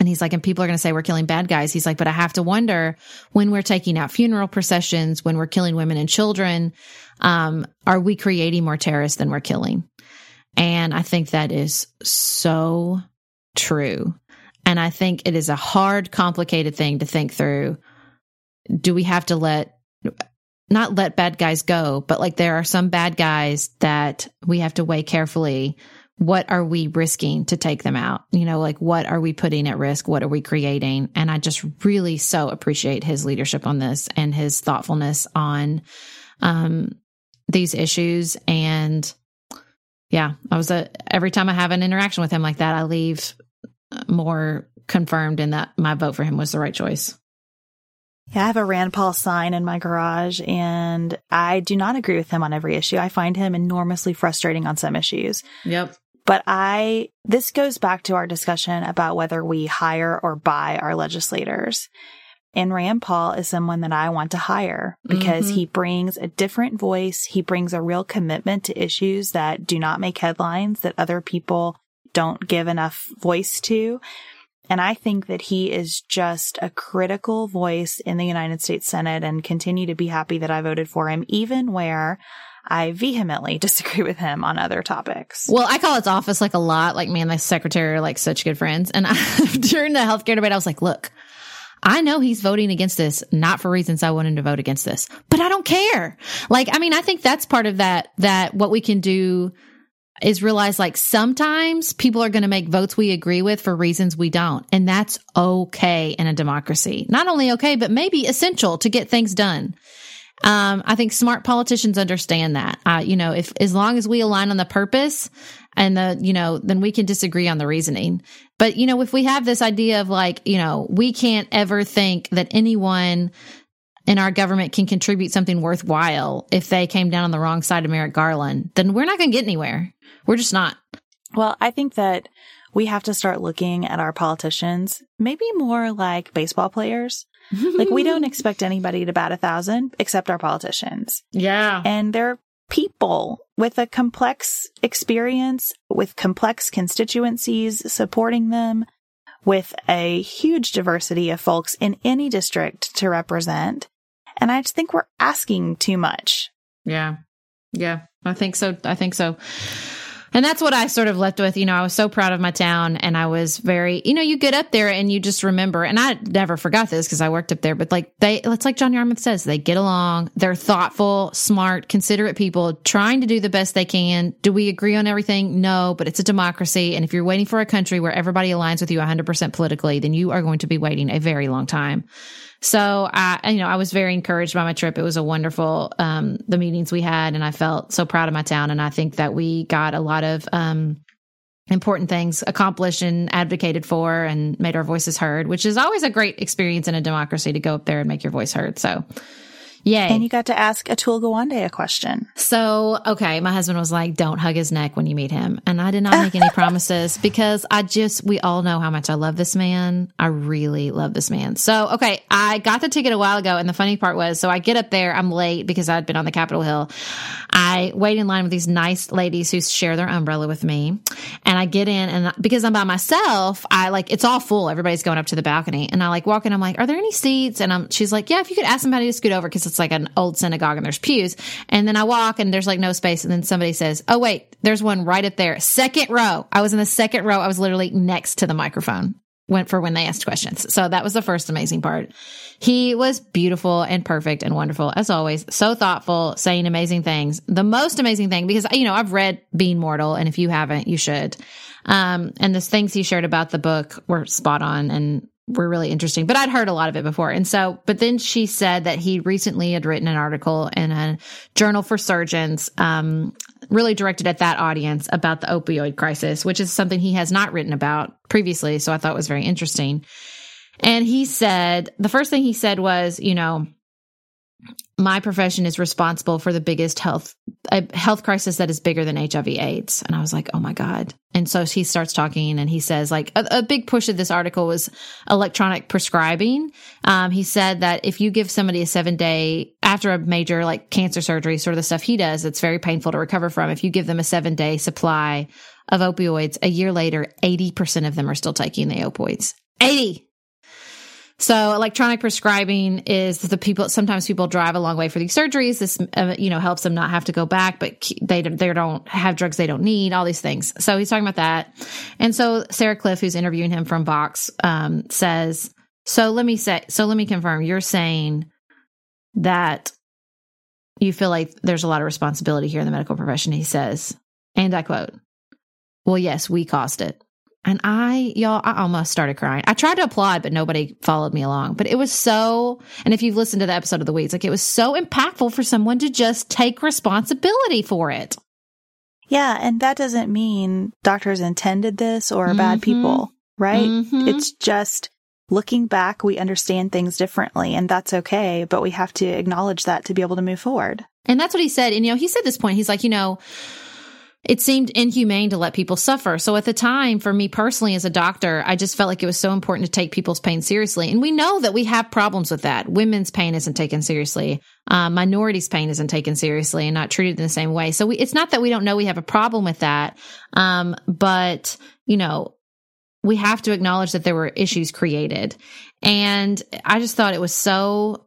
And he's like, and people are going to say we're killing bad guys. He's like, but I have to wonder, when we're taking out funeral processions, when we're killing women and children, um, are we creating more terrorists than we're killing? And I think that is so true. And I think it is a hard, complicated thing to think through. Do we have to let, not let bad guys go, but like there are some bad guys that we have to weigh carefully. What are we risking to take them out? You know, like what are we putting at risk? What are we creating? And I just really so appreciate his leadership on this and his thoughtfulness on um, these issues. And yeah, I was a, every time I have an interaction with him like that, I leave more confirmed in that my vote for him was the right choice. Yeah, I have a Rand Paul sign in my garage, and I do not agree with him on every issue. I find him enormously frustrating on some issues. Yep. But I, this goes back to our discussion about whether we hire or buy our legislators. And Rand Paul is someone that I want to hire because mm-hmm. he brings a different voice. He brings a real commitment to issues that do not make headlines, that other people don't give enough voice to. And I think that he is just a critical voice in the United States Senate, and continue to be happy that I voted for him, even where I vehemently disagree with him on other topics. Well, I call his office like a lot. Like me and my secretary are like such good friends. And I, during the healthcare debate, I was like, look, I know he's voting against this, not for reasons I want him to vote against this, but I don't care. Like, I mean, I think that's part of that, that what we can do is realize like sometimes people are going to make votes we agree with for reasons we don't. And that's okay in a democracy. Not only okay, but maybe essential to get things done. Um, I think smart politicians understand that, uh, you know, if, as long as we align on the purpose and the, you know, then we can disagree on the reasoning. But, you know, if we have this idea of like, you know, we can't ever think that anyone and our government can contribute something worthwhile if they came down on the wrong side of Merrick Garland, then we're not going to get anywhere. We're just not. Well, I think that we have to start looking at our politicians maybe more like baseball players. Like, we don't expect anybody to bat a thousand except our politicians. Yeah. And they're people with a complex experience, with complex constituencies supporting them, with a huge diversity of folks in any district to represent. And I just think we're asking too much. Yeah. Yeah. I think so. I think so. And that's what I sort of left with. You know, I was so proud of my town, and I was very, you know, you get up there and you just remember, and I never forgot this because I worked up there, but like they, it's like John Yarmuth says, they get along, they're thoughtful, smart, considerate people trying to do the best they can. Do we agree on everything? No, but it's a democracy. And if you're waiting for a country where everybody aligns with you one hundred percent politically, then you are going to be waiting a very long time. So I, you know, I was very encouraged by my trip. It was a wonderful, um, the meetings we had, and I felt so proud of my town. And I think that we got a lot of, um, important things accomplished and advocated for and made our voices heard, which is always a great experience in a democracy to go up there and make your voice heard. So Yay. And you got to ask Atul Gawande a question. So, okay, my husband was like, don't hug his neck when you meet him. And I did not make any promises because I just, we all know how much I love this man. I really love this man. So, okay, I got the ticket a while ago. And the funny part was, so I get up there, I'm late because I'd been on the Capitol Hill. I wait in line with these nice ladies who share their umbrella with me. And I get in, and because I'm by myself, I like, it's all full. Everybody's going up to the balcony. And I like walk in, I'm like, are there any seats? And I'm, she's like, yeah, if you could ask somebody to scoot over, because it's like an old synagogue and there's pews. And then I walk and there's like no space. And then somebody says, oh, wait, there's one right up there. Second row. I was in the second row. I was literally next to the microphone. Went for when they asked questions. So that was the first amazing part. He was beautiful and perfect and wonderful, as always. So thoughtful, saying amazing things. The most amazing thing, because, you know, I've read Being Mortal, and if you haven't, you should. Um, and the things he shared about the book were spot on and were really interesting, but I'd heard a lot of it before. And so, but then she said that he recently had written an article in a journal for surgeons, um, really directed at that audience about the opioid crisis, which is something he has not written about previously. So I thought it was very interesting. And he said, the first thing he said was, you know, my profession is responsible for the biggest health a health crisis that is bigger than H I V AIDS. And I was like, oh my God. And so he starts talking and he says like a, a big push of this article was electronic prescribing. Um, he said that if you give somebody a seven day after a major like cancer surgery, sort of the stuff he does, it's very painful to recover from. If you give them a seven day supply of opioids, a year later, eighty percent of them are still taking the opioids, eighty. So electronic prescribing is the people, sometimes people drive a long way for these surgeries. This, uh, you know, helps them not have to go back, but they, they don't have drugs they don't need, all these things. So he's talking about that. And so Sarah Cliff, who's interviewing him from Vox, um, says, so let me say, so let me confirm, you're saying that you feel like there's a lot of responsibility here in the medical profession. He says, and I quote, well, yes, we caused it. And I, y'all, I almost started crying. I tried to applaud, but nobody followed me along. But it was so, and if you've listened to the episode of the weeds, like it was so impactful for someone to just take responsibility for it. Yeah. And that doesn't mean doctors intended this or are mm-hmm. bad people, right? Mm-hmm. It's just looking back, we understand things differently and that's okay. But we have to acknowledge that to be able to move forward. And that's what he said. And, you know, he said this point, he's like, you know, it seemed inhumane to let people suffer. So at the time, for me personally as a doctor, I just felt like it was so important to take people's pain seriously. And we know that we have problems with that. Women's pain isn't taken seriously. Um, minorities' pain isn't taken seriously and not treated in the same way. So we, it's not that we don't know we have a problem with that. Um, but, you know, we have to acknowledge that there were issues created. And I just thought it was so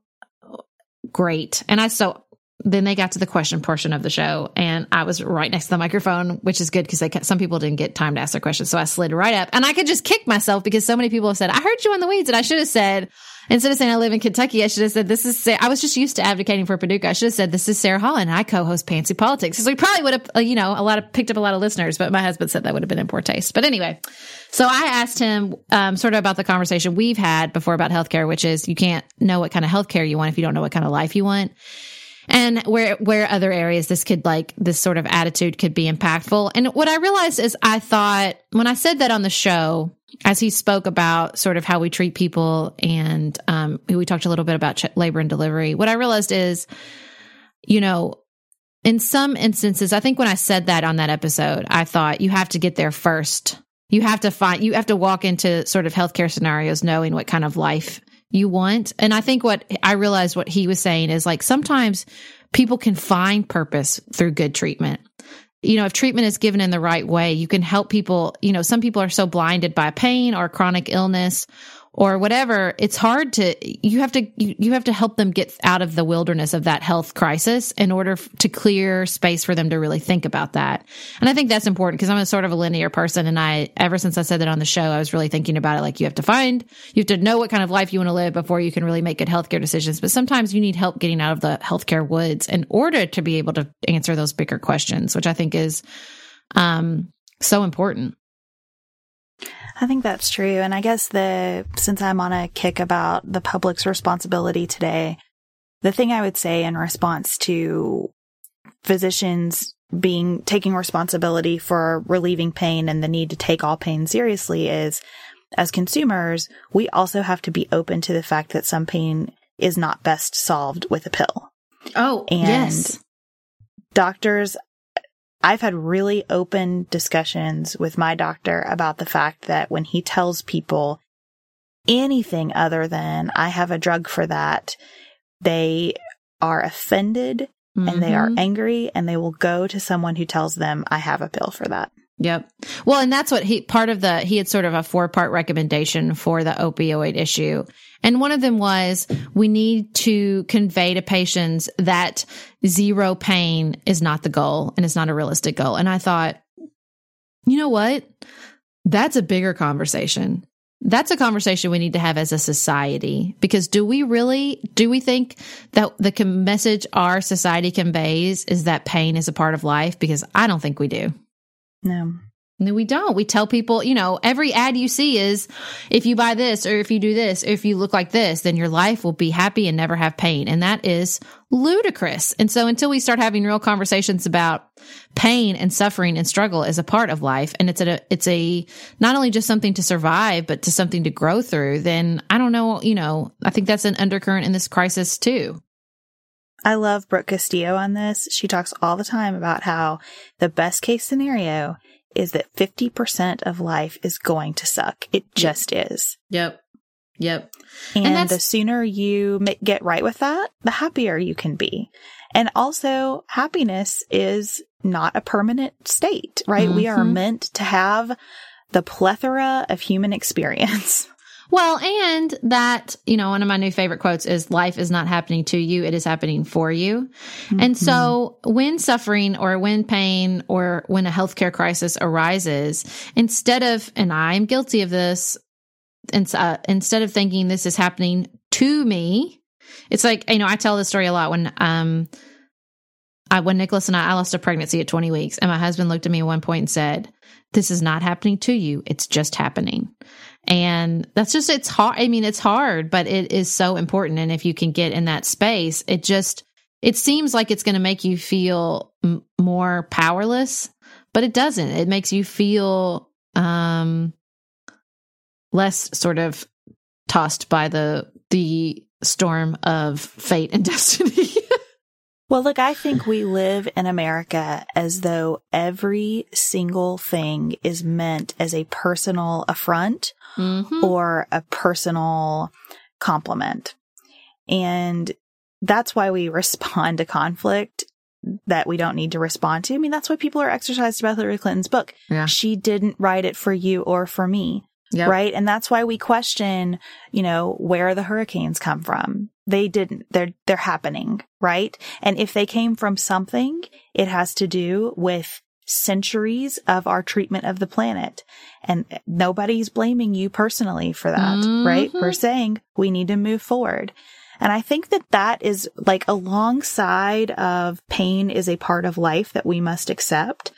great. And I so... Then they got to the question portion of the show, and I was right next to the microphone, which is good because they some people didn't get time to ask their questions, so I slid right up, and I could just kick myself because so many people have said, "I heard you on the weeds," and I should have said, instead of saying I live in Kentucky, I should have said this is. Sa-. I was just used to advocating for Paducah. I should have said this is Sarah Holland. I co-host Pantsuit Politics, because we probably would have, you know, a lot of picked up a lot of listeners. But my husband said that would have been in poor taste. But anyway, so I asked him um, sort of about the conversation we've had before about healthcare, which is you can't know what kind of healthcare you want if you don't know what kind of life you want. And where, where other areas this could like, this sort of attitude could be impactful. And what I realized is I thought when I said that on the show, as he spoke about sort of how we treat people and, um, we talked a little bit about ch- labor and delivery. What I realized is, you know, in some instances, I think when I said that on that episode, I thought you have to get there first. You have to find, you have to walk into sort of healthcare scenarios, knowing what kind of life you want. And I think what I realized what he was saying is like, sometimes people can find purpose through good treatment. You know, if treatment is given in the right way, you can help people. You know, some people are so blinded by pain or chronic illness or whatever. It's hard to, you have to, you, you have to help them get out of the wilderness of that health crisis in order f- to clear space for them to really think about that. And I think that's important because I'm a sort of a linear person. And I, ever since I said that on the show, I was really thinking about it. Like you have to find, you have to know what kind of life you want to live before you can really make good healthcare decisions. But sometimes you need help getting out of the healthcare woods in order to be able to answer those bigger questions, which I think is, um, so important. I think that's true. And I guess the, since I'm on a kick about the public's responsibility today, the thing I would say in response to physicians being, taking responsibility for relieving pain and the need to take all pain seriously is, as consumers, we also have to be open to the fact that some pain is not best solved with a pill. Oh, and yes. Doctors, I've had really open discussions with my doctor about the fact that when he tells people anything other than I have a drug for that, they are offended mm-hmm. and they are angry and they will go to someone who tells them I have a pill for that. Yep. Well, and that's what he, part of the, he had sort of a four part recommendation for the opioid issue. And one of them was we need to convey to patients that zero pain is not the goal and it's not a realistic goal. And I thought, you know what? That's a bigger conversation. That's a conversation we need to have as a society, because do we really, do we think that the message our society conveys is that pain is a part of life? Because I don't think we do. No. No, we don't. We tell people, you know, every ad you see is if you buy this or if you do this, or if you look like this, then your life will be happy and never have pain. And that is ludicrous. And so until we start having real conversations about pain and suffering and struggle as a part of life, and it's a, it's a, not only just something to survive, but to something to grow through, then I don't know, you know, I think that's an undercurrent in this crisis too. I love Brooke Castillo on this. She talks all the time about how the best case scenario is that fifty percent of life is going to suck. It just is. Yep. Yep. And, and the sooner you get right with that, the happier you can be. And also, happiness is not a permanent state, right? Mm-hmm. We are meant to have the plethora of human experience. Well, and that, you know, one of my new favorite quotes is life is not happening to you. It is happening for you. Mm-hmm. And so when suffering or when pain or when a healthcare crisis arises, instead of, and I'm guilty of this, and, uh, instead of thinking this is happening to me, it's like, you know, I tell this story a lot when, um, I, when Nicholas and I, I lost a pregnancy at twenty weeks and my husband looked at me at one point and said, this is not happening to you. It's just happening. And that's just, it's hard. I mean, it's hard, but it is so important. And if you can get in that space, it just, it seems like it's going to make you feel m- more powerless, but it doesn't. It makes you feel um, less sort of tossed by the, the storm of fate and destiny. Well, look, I think we live in America as though every single thing is meant as a personal affront mm-hmm. or a personal compliment. And that's why we respond to conflict that we don't need to respond to. I mean, that's why people are exercised about Hillary Clinton's book. Yeah. She didn't write it for you or for me, yep. right? And that's why we question, you know, where the hurricanes come from. They didn't. They're, they're happening, right? And if they came from something, it has to do with centuries of our treatment of the planet. And nobody's blaming you personally for that, mm-hmm. right? We're saying we need to move forward. And I think that that is like alongside of pain is a part of life that we must accept.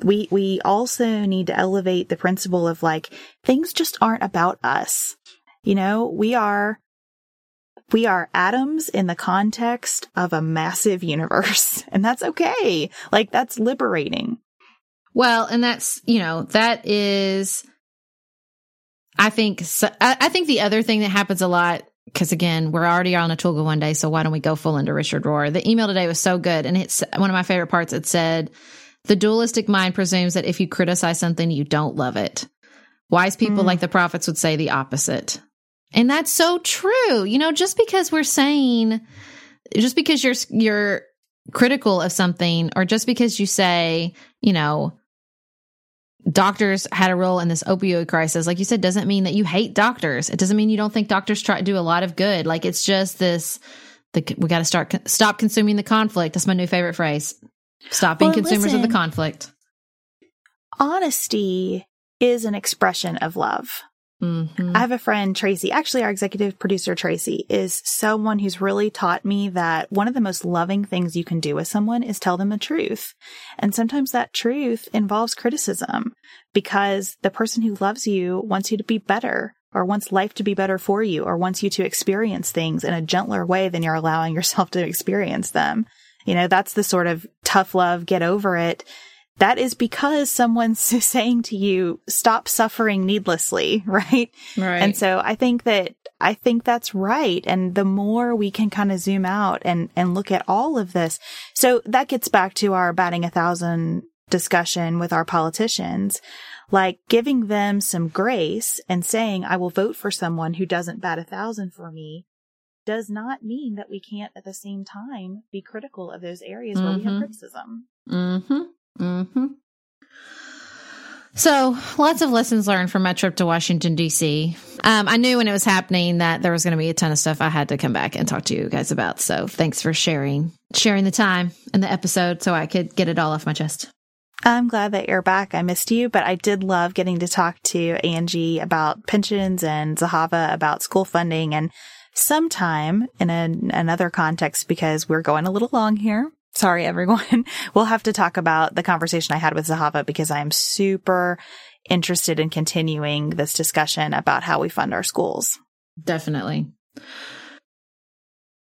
We, we also need to elevate the principle of like, things just aren't about us. You know, we are We are atoms in the context of a massive universe, and that's okay. Like, that's liberating. Well, and that's, you know, that is, I think, so, I, I think the other thing that happens a lot, because again, we're already on Atul Gawande, so why don't we go full into Richard Rohr? The email today was so good, and it's one of my favorite parts. It said, the dualistic mind presumes that if you criticize something, you don't love it. Wise people mm. like the prophets would say the opposite. And that's so true. You know, just because we're saying, just because you're, you're critical of something, or just because you say, you know, doctors had a role in this opioid crisis, like you said, doesn't mean that you hate doctors. It doesn't mean you don't think doctors try to do a lot of good. Like, it's just this, the, we got to start, stop consuming the conflict. That's my new favorite phrase. Stop being well, consumers listen, of the conflict. Honesty is an expression of love. Mm-hmm. I have a friend, Tracy, actually our executive producer, Tracy, is someone who's really taught me that one of the most loving things you can do with someone is tell them the truth. And sometimes that truth involves criticism because the person who loves you wants you to be better or wants life to be better for you or wants you to experience things in a gentler way than you're allowing yourself to experience them. You know, that's the sort of tough love, get over it. That is because someone's saying to you, stop suffering needlessly, right? Right. And so I think that I think that's right. And the more we can kind of zoom out and, and look at all of this. So that gets back to our batting a thousand discussion with our politicians, like giving them some grace and saying, I will vote for someone who doesn't bat a thousand for me, does not mean that we can't at the same time be critical of those areas mm-hmm. where we have criticism. Mm-hmm. Mm-hmm. So lots of lessons learned from my trip to Washington, D C. Um, I knew when it was happening that there was going to be a ton of stuff I had to come back and talk to you guys about. So thanks for sharing, sharing the time and the episode so I could get it all off my chest. I'm glad that you're back. I missed you, but I did love getting to talk to Angie about pensions and Zahava about school funding and sometime in a, another context, because we're going a little long here. Sorry, everyone. We'll have to talk about the conversation I had with Zahava because I am super interested in continuing this discussion about how we fund our schools. Definitely.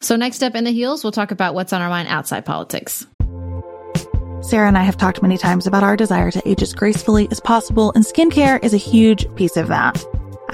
So next up in the heels, we'll talk about what's on our mind outside politics. Sarah and I have talked many times about our desire to age as gracefully as possible, and skincare is a huge piece of that.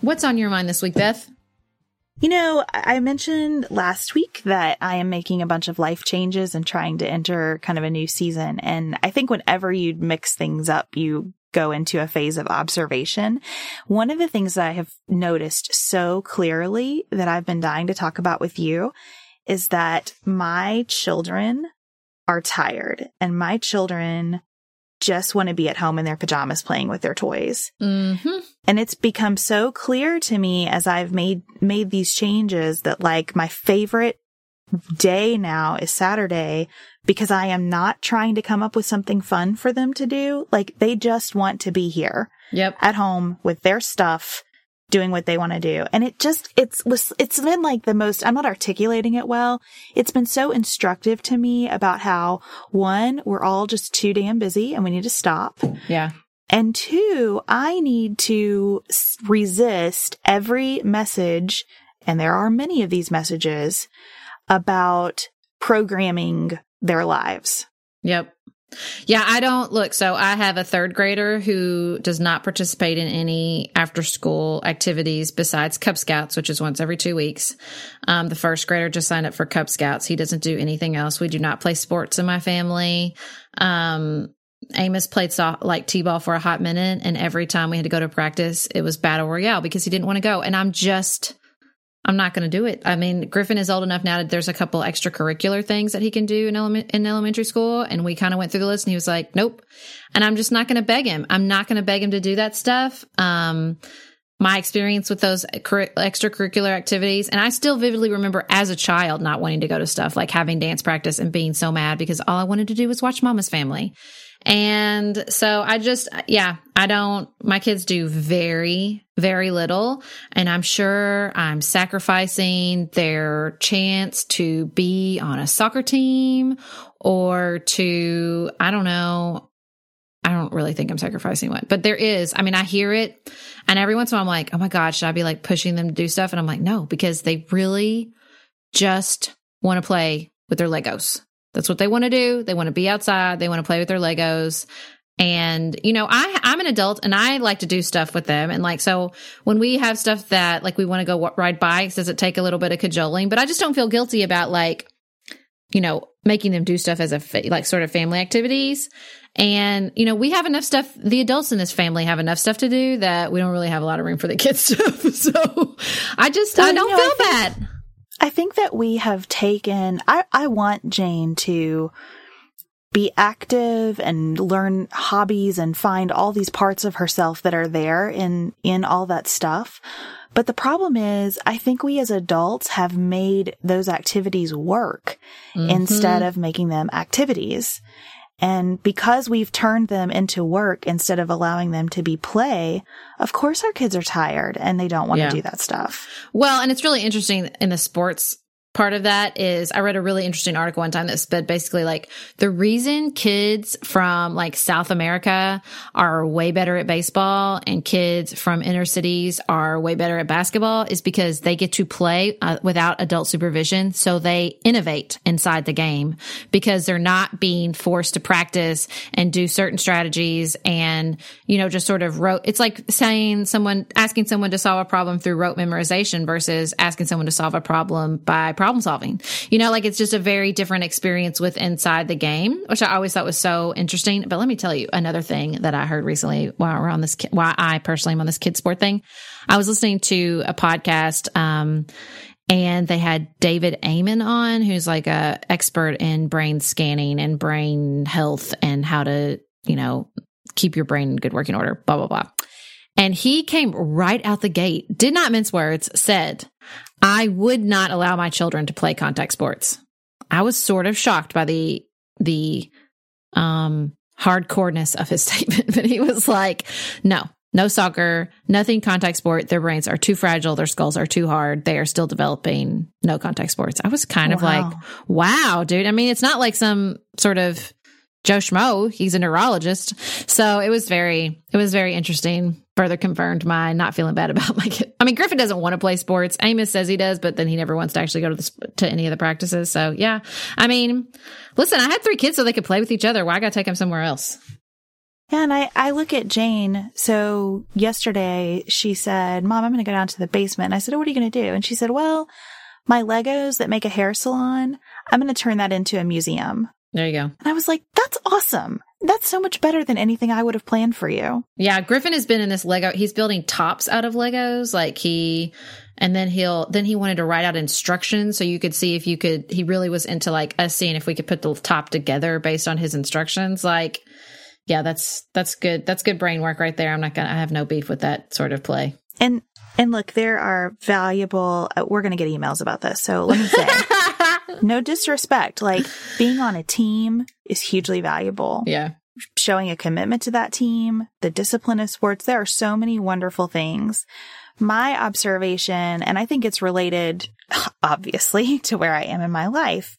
What's on your mind this week, Beth? You know, I mentioned last week that I am making a bunch of life changes and trying to enter kind of a new season. And I think whenever you mix things up, you go into a phase of observation. One of the things that I have noticed so clearly that I've been dying to talk about with you is that my children are tired and my children just want to be at home in their pajamas playing with their toys. Mm-hmm. And it's become so clear to me as I've made made these changes that, like, my favorite day now is Saturday because I am not trying to come up with something fun for them to do. Like, they just want to be here, yep, at home with their stuff, doing what they want to do. And it just, it's, it's been like the most, I'm not articulating it well. It's been so instructive to me about how, one, we're all just too damn busy and we need to stop. Yeah. And two, I need to resist every message. And there are many of these messages about programming their lives. Yep. Yeah, I don't look. So I have a third grader who does not participate in any after school activities besides Cub Scouts, which is once every two weeks. Um, the first grader just signed up for Cub Scouts. He doesn't do anything else. We do not play sports in my family. Um, Amos played soft, like t-ball for a hot minute. And every time we had to go to practice, it was battle royale because he didn't want to go. And I'm just, I'm not going to do it. I mean, Griffin is old enough now that there's a couple extracurricular things that he can do in, ele- in elementary school. And we kind of went through the list and he was like, nope. And I'm just not going to beg him. I'm not going to beg him to do that stuff. Um, my experience with those cur- extracurricular activities. And I still vividly remember as a child, not wanting to go to stuff like having dance practice and being so mad because all I wanted to do was watch Mama's Family. And so I just, yeah, I don't, my kids do very, very little. And I'm sure I'm sacrificing their chance to be on a soccer team or to, I don't know, I don't really think I'm sacrificing one, but there is, I mean, I hear it. And every once in a while I'm like, oh my God, should I be like pushing them to do stuff? And I'm like, no, because they really just want to play with their Legos. That's what they want to do. They want to be outside. They want to play with their Legos. And, you know, I, I'm an adult and I like to do stuff with them. And like, so when we have stuff that like we want to go ride bikes, does it take a little bit of cajoling? But I just don't feel guilty about like, you know, making them do stuff as a, fa- like sort of family activities. And, you know, we have enough stuff. The adults in this family have enough stuff to do that we don't really have a lot of room for the kids' stuff. So I just, well, I don't you know, feel I think- bad. I think that we have taken, I, I want Jane to be active and learn hobbies and find all these parts of herself that are there in, in all that stuff. But the problem is, I think we as adults have made those activities work, mm-hmm, instead of making them activities. And because we've turned them into work instead of allowing them to be play, of course our kids are tired and they don't want yeah. to do that stuff. Well, and it's really interesting in the sports part of that is I read a really interesting article one time that said basically like the reason kids from like South America are way better at baseball and kids from inner cities are way better at basketball is because they get to play uh, without adult supervision. So they innovate inside the game because they're not being forced to practice and do certain strategies and, you know, just sort of rote. It's like saying someone, asking someone to solve a problem through rote memorization versus asking someone to solve a problem by problem solving, you know, like it's just a very different experience with inside the game, which I always thought was so interesting. But let me tell you another thing that I heard recently while we're on this, why I personally am on this kid sport thing. I was listening to a podcast, um, and they had David Amen on, who's like a expert in brain scanning and brain health and how to, you know, keep your brain in good working order, blah, blah, blah. And he came right out the gate, did not mince words, said, I would not allow my children to play contact sports. I was sort of shocked by the the um, hardcoreness of his statement, but he was like, no, no soccer, nothing contact sport. Their brains are too fragile. Their skulls are too hard. They are still developing. No contact sports. I was kind wow. of like, wow, dude. I mean, it's not like some sort of Joe Schmo. He's a neurologist. So it was very, it was very interesting. Further confirmed my not feeling bad about my kid. I mean, Griffin doesn't want to play sports. Amos says he does, but then he never wants to actually go to the, to any of the practices. So yeah, I mean, listen, I had three kids so they could play with each other. Why I got to take them somewhere else? Yeah, and I, I look at Jane. So yesterday she said, Mom, I'm going to go down to the basement. And I said, oh, what are you going to do? And she said, well, my Legos that make a hair salon, I'm going to turn that into a museum. There you go. And I was like, that's awesome. That's so much better than anything I would have planned for you. Yeah. Griffin has been in this Lego. He's building tops out of Legos. Like he, and then he'll, then he wanted to write out instructions. So you could see if you could, he really was into like us seeing if we could put the top together based on his instructions. Like, yeah, that's, that's good. That's good brain work right there. I'm not going to, I have no beef with that sort of play. And, and look, there are valuable, uh, we're going to get emails about this. So let me say. No disrespect. Like being on a team is hugely valuable. Yeah. Showing a commitment to that team, the discipline of sports. There are so many wonderful things. My observation, and I think it's related obviously to where I am in my life,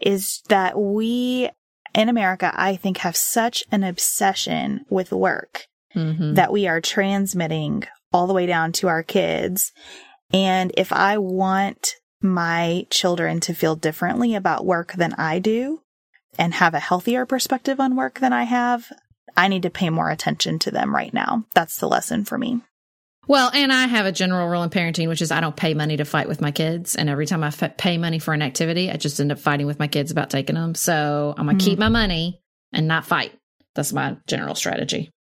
is that we in America, I think, have such an obsession with work mm-hmm. that we are transmitting all the way down to our kids. And if I want my children to feel differently about work than I do and have a healthier perspective on work than I have, I need to pay more attention to them right now. That's the lesson for me. Well, and I have a general rule in parenting, which is I don't pay money to fight with my kids. And every time I f- pay money for an activity, I just end up fighting with my kids about taking them. So I'm going to mm-hmm. keep my money and not fight. That's my general strategy.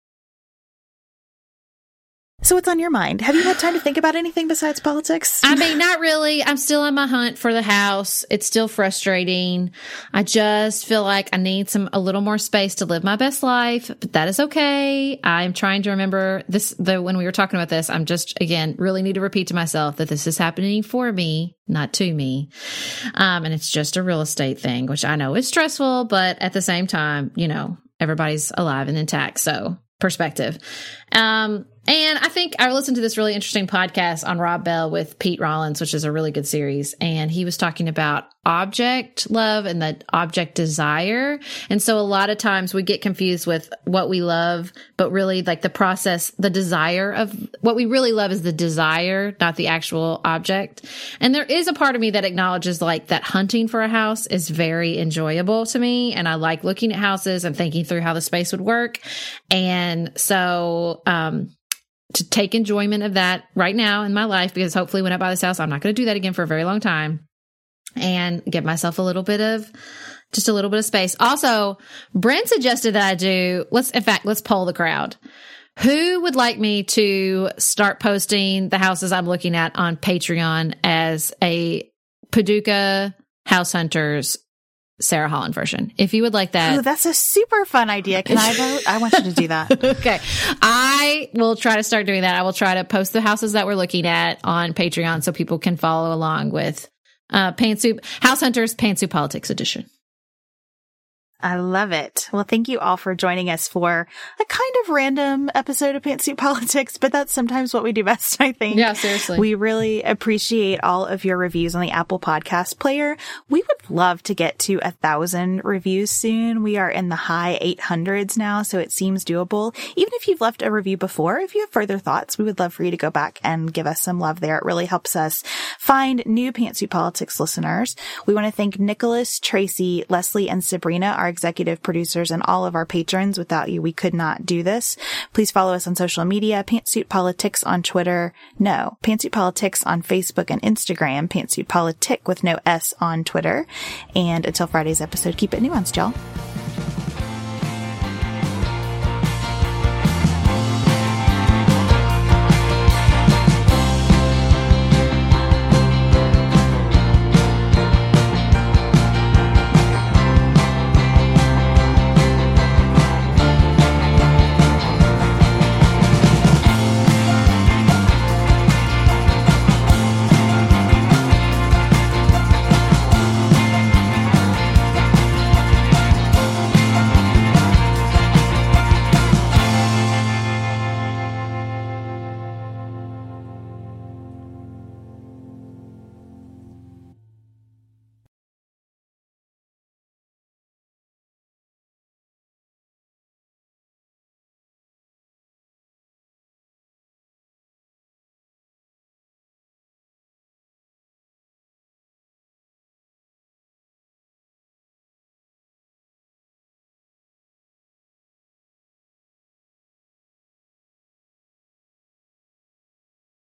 So what's on your mind? Have you had time to think about anything besides politics? I mean, not really. I'm still on my hunt for the house. It's still frustrating. I just feel like I need some a little more space to live my best life, but that is okay. I'm trying to remember this, though, when we were talking about this, I'm just, again, really need to repeat to myself that this is happening for me, not to me. Um, and it's just a real estate thing, which I know is stressful, but at the same time, you know, everybody's alive and intact. So perspective. Um, And I think I listened to this really interesting podcast on Rob Bell with Pete Rollins, which is a really good series. And he was talking about object love and the object desire. And so a lot of times we get confused with what we love, but really like the process, the desire of what we really love is the desire, not the actual object. And there is a part of me that acknowledges like that hunting for a house is very enjoyable to me. And I like looking at houses and thinking through how the space would work. And so, um, to take enjoyment of that right now in my life, because hopefully when I buy this house, I'm not going to do that again for a very long time, and give myself a little bit of, just a little bit of space. Also, Brent suggested that I do, let's, in fact, let's poll the crowd. Who would like me to start posting the houses I'm looking at on Patreon as a Paducah House Hunters Sarah Holland version? If you would like that. Ooh, that's a super fun idea. Can I vote? I want you to do that. Okay. I will try to start doing that. I will try to post the houses that we're looking at on Patreon so people can follow along with uh, Pantsuit House Hunters Pantsuit Politics Edition. I love it. Well, thank you all for joining us for a kind of random episode of Pantsuit Politics, but that's sometimes what we do best, I think. Yeah, seriously. We really appreciate all of your reviews on the Apple Podcast player. We would love to get to a thousand reviews soon. We are in the high eight hundreds now, so it seems doable. Even if you've left a review before, if you have further thoughts, we would love for you to go back and give us some love there. It really helps us find new Pantsuit Politics listeners. We want to thank Nicholas, Tracy, Leslie, and Sabrina, our Our executive producers, and all of our patrons. Without you, we could not do this. Please follow us on social media, Pantsuit Politics on Twitter. No, Pantsuit Politics on Facebook and Instagram, Pantsuit Politic with no S on Twitter. And until Friday's episode, keep it nuanced, y'all.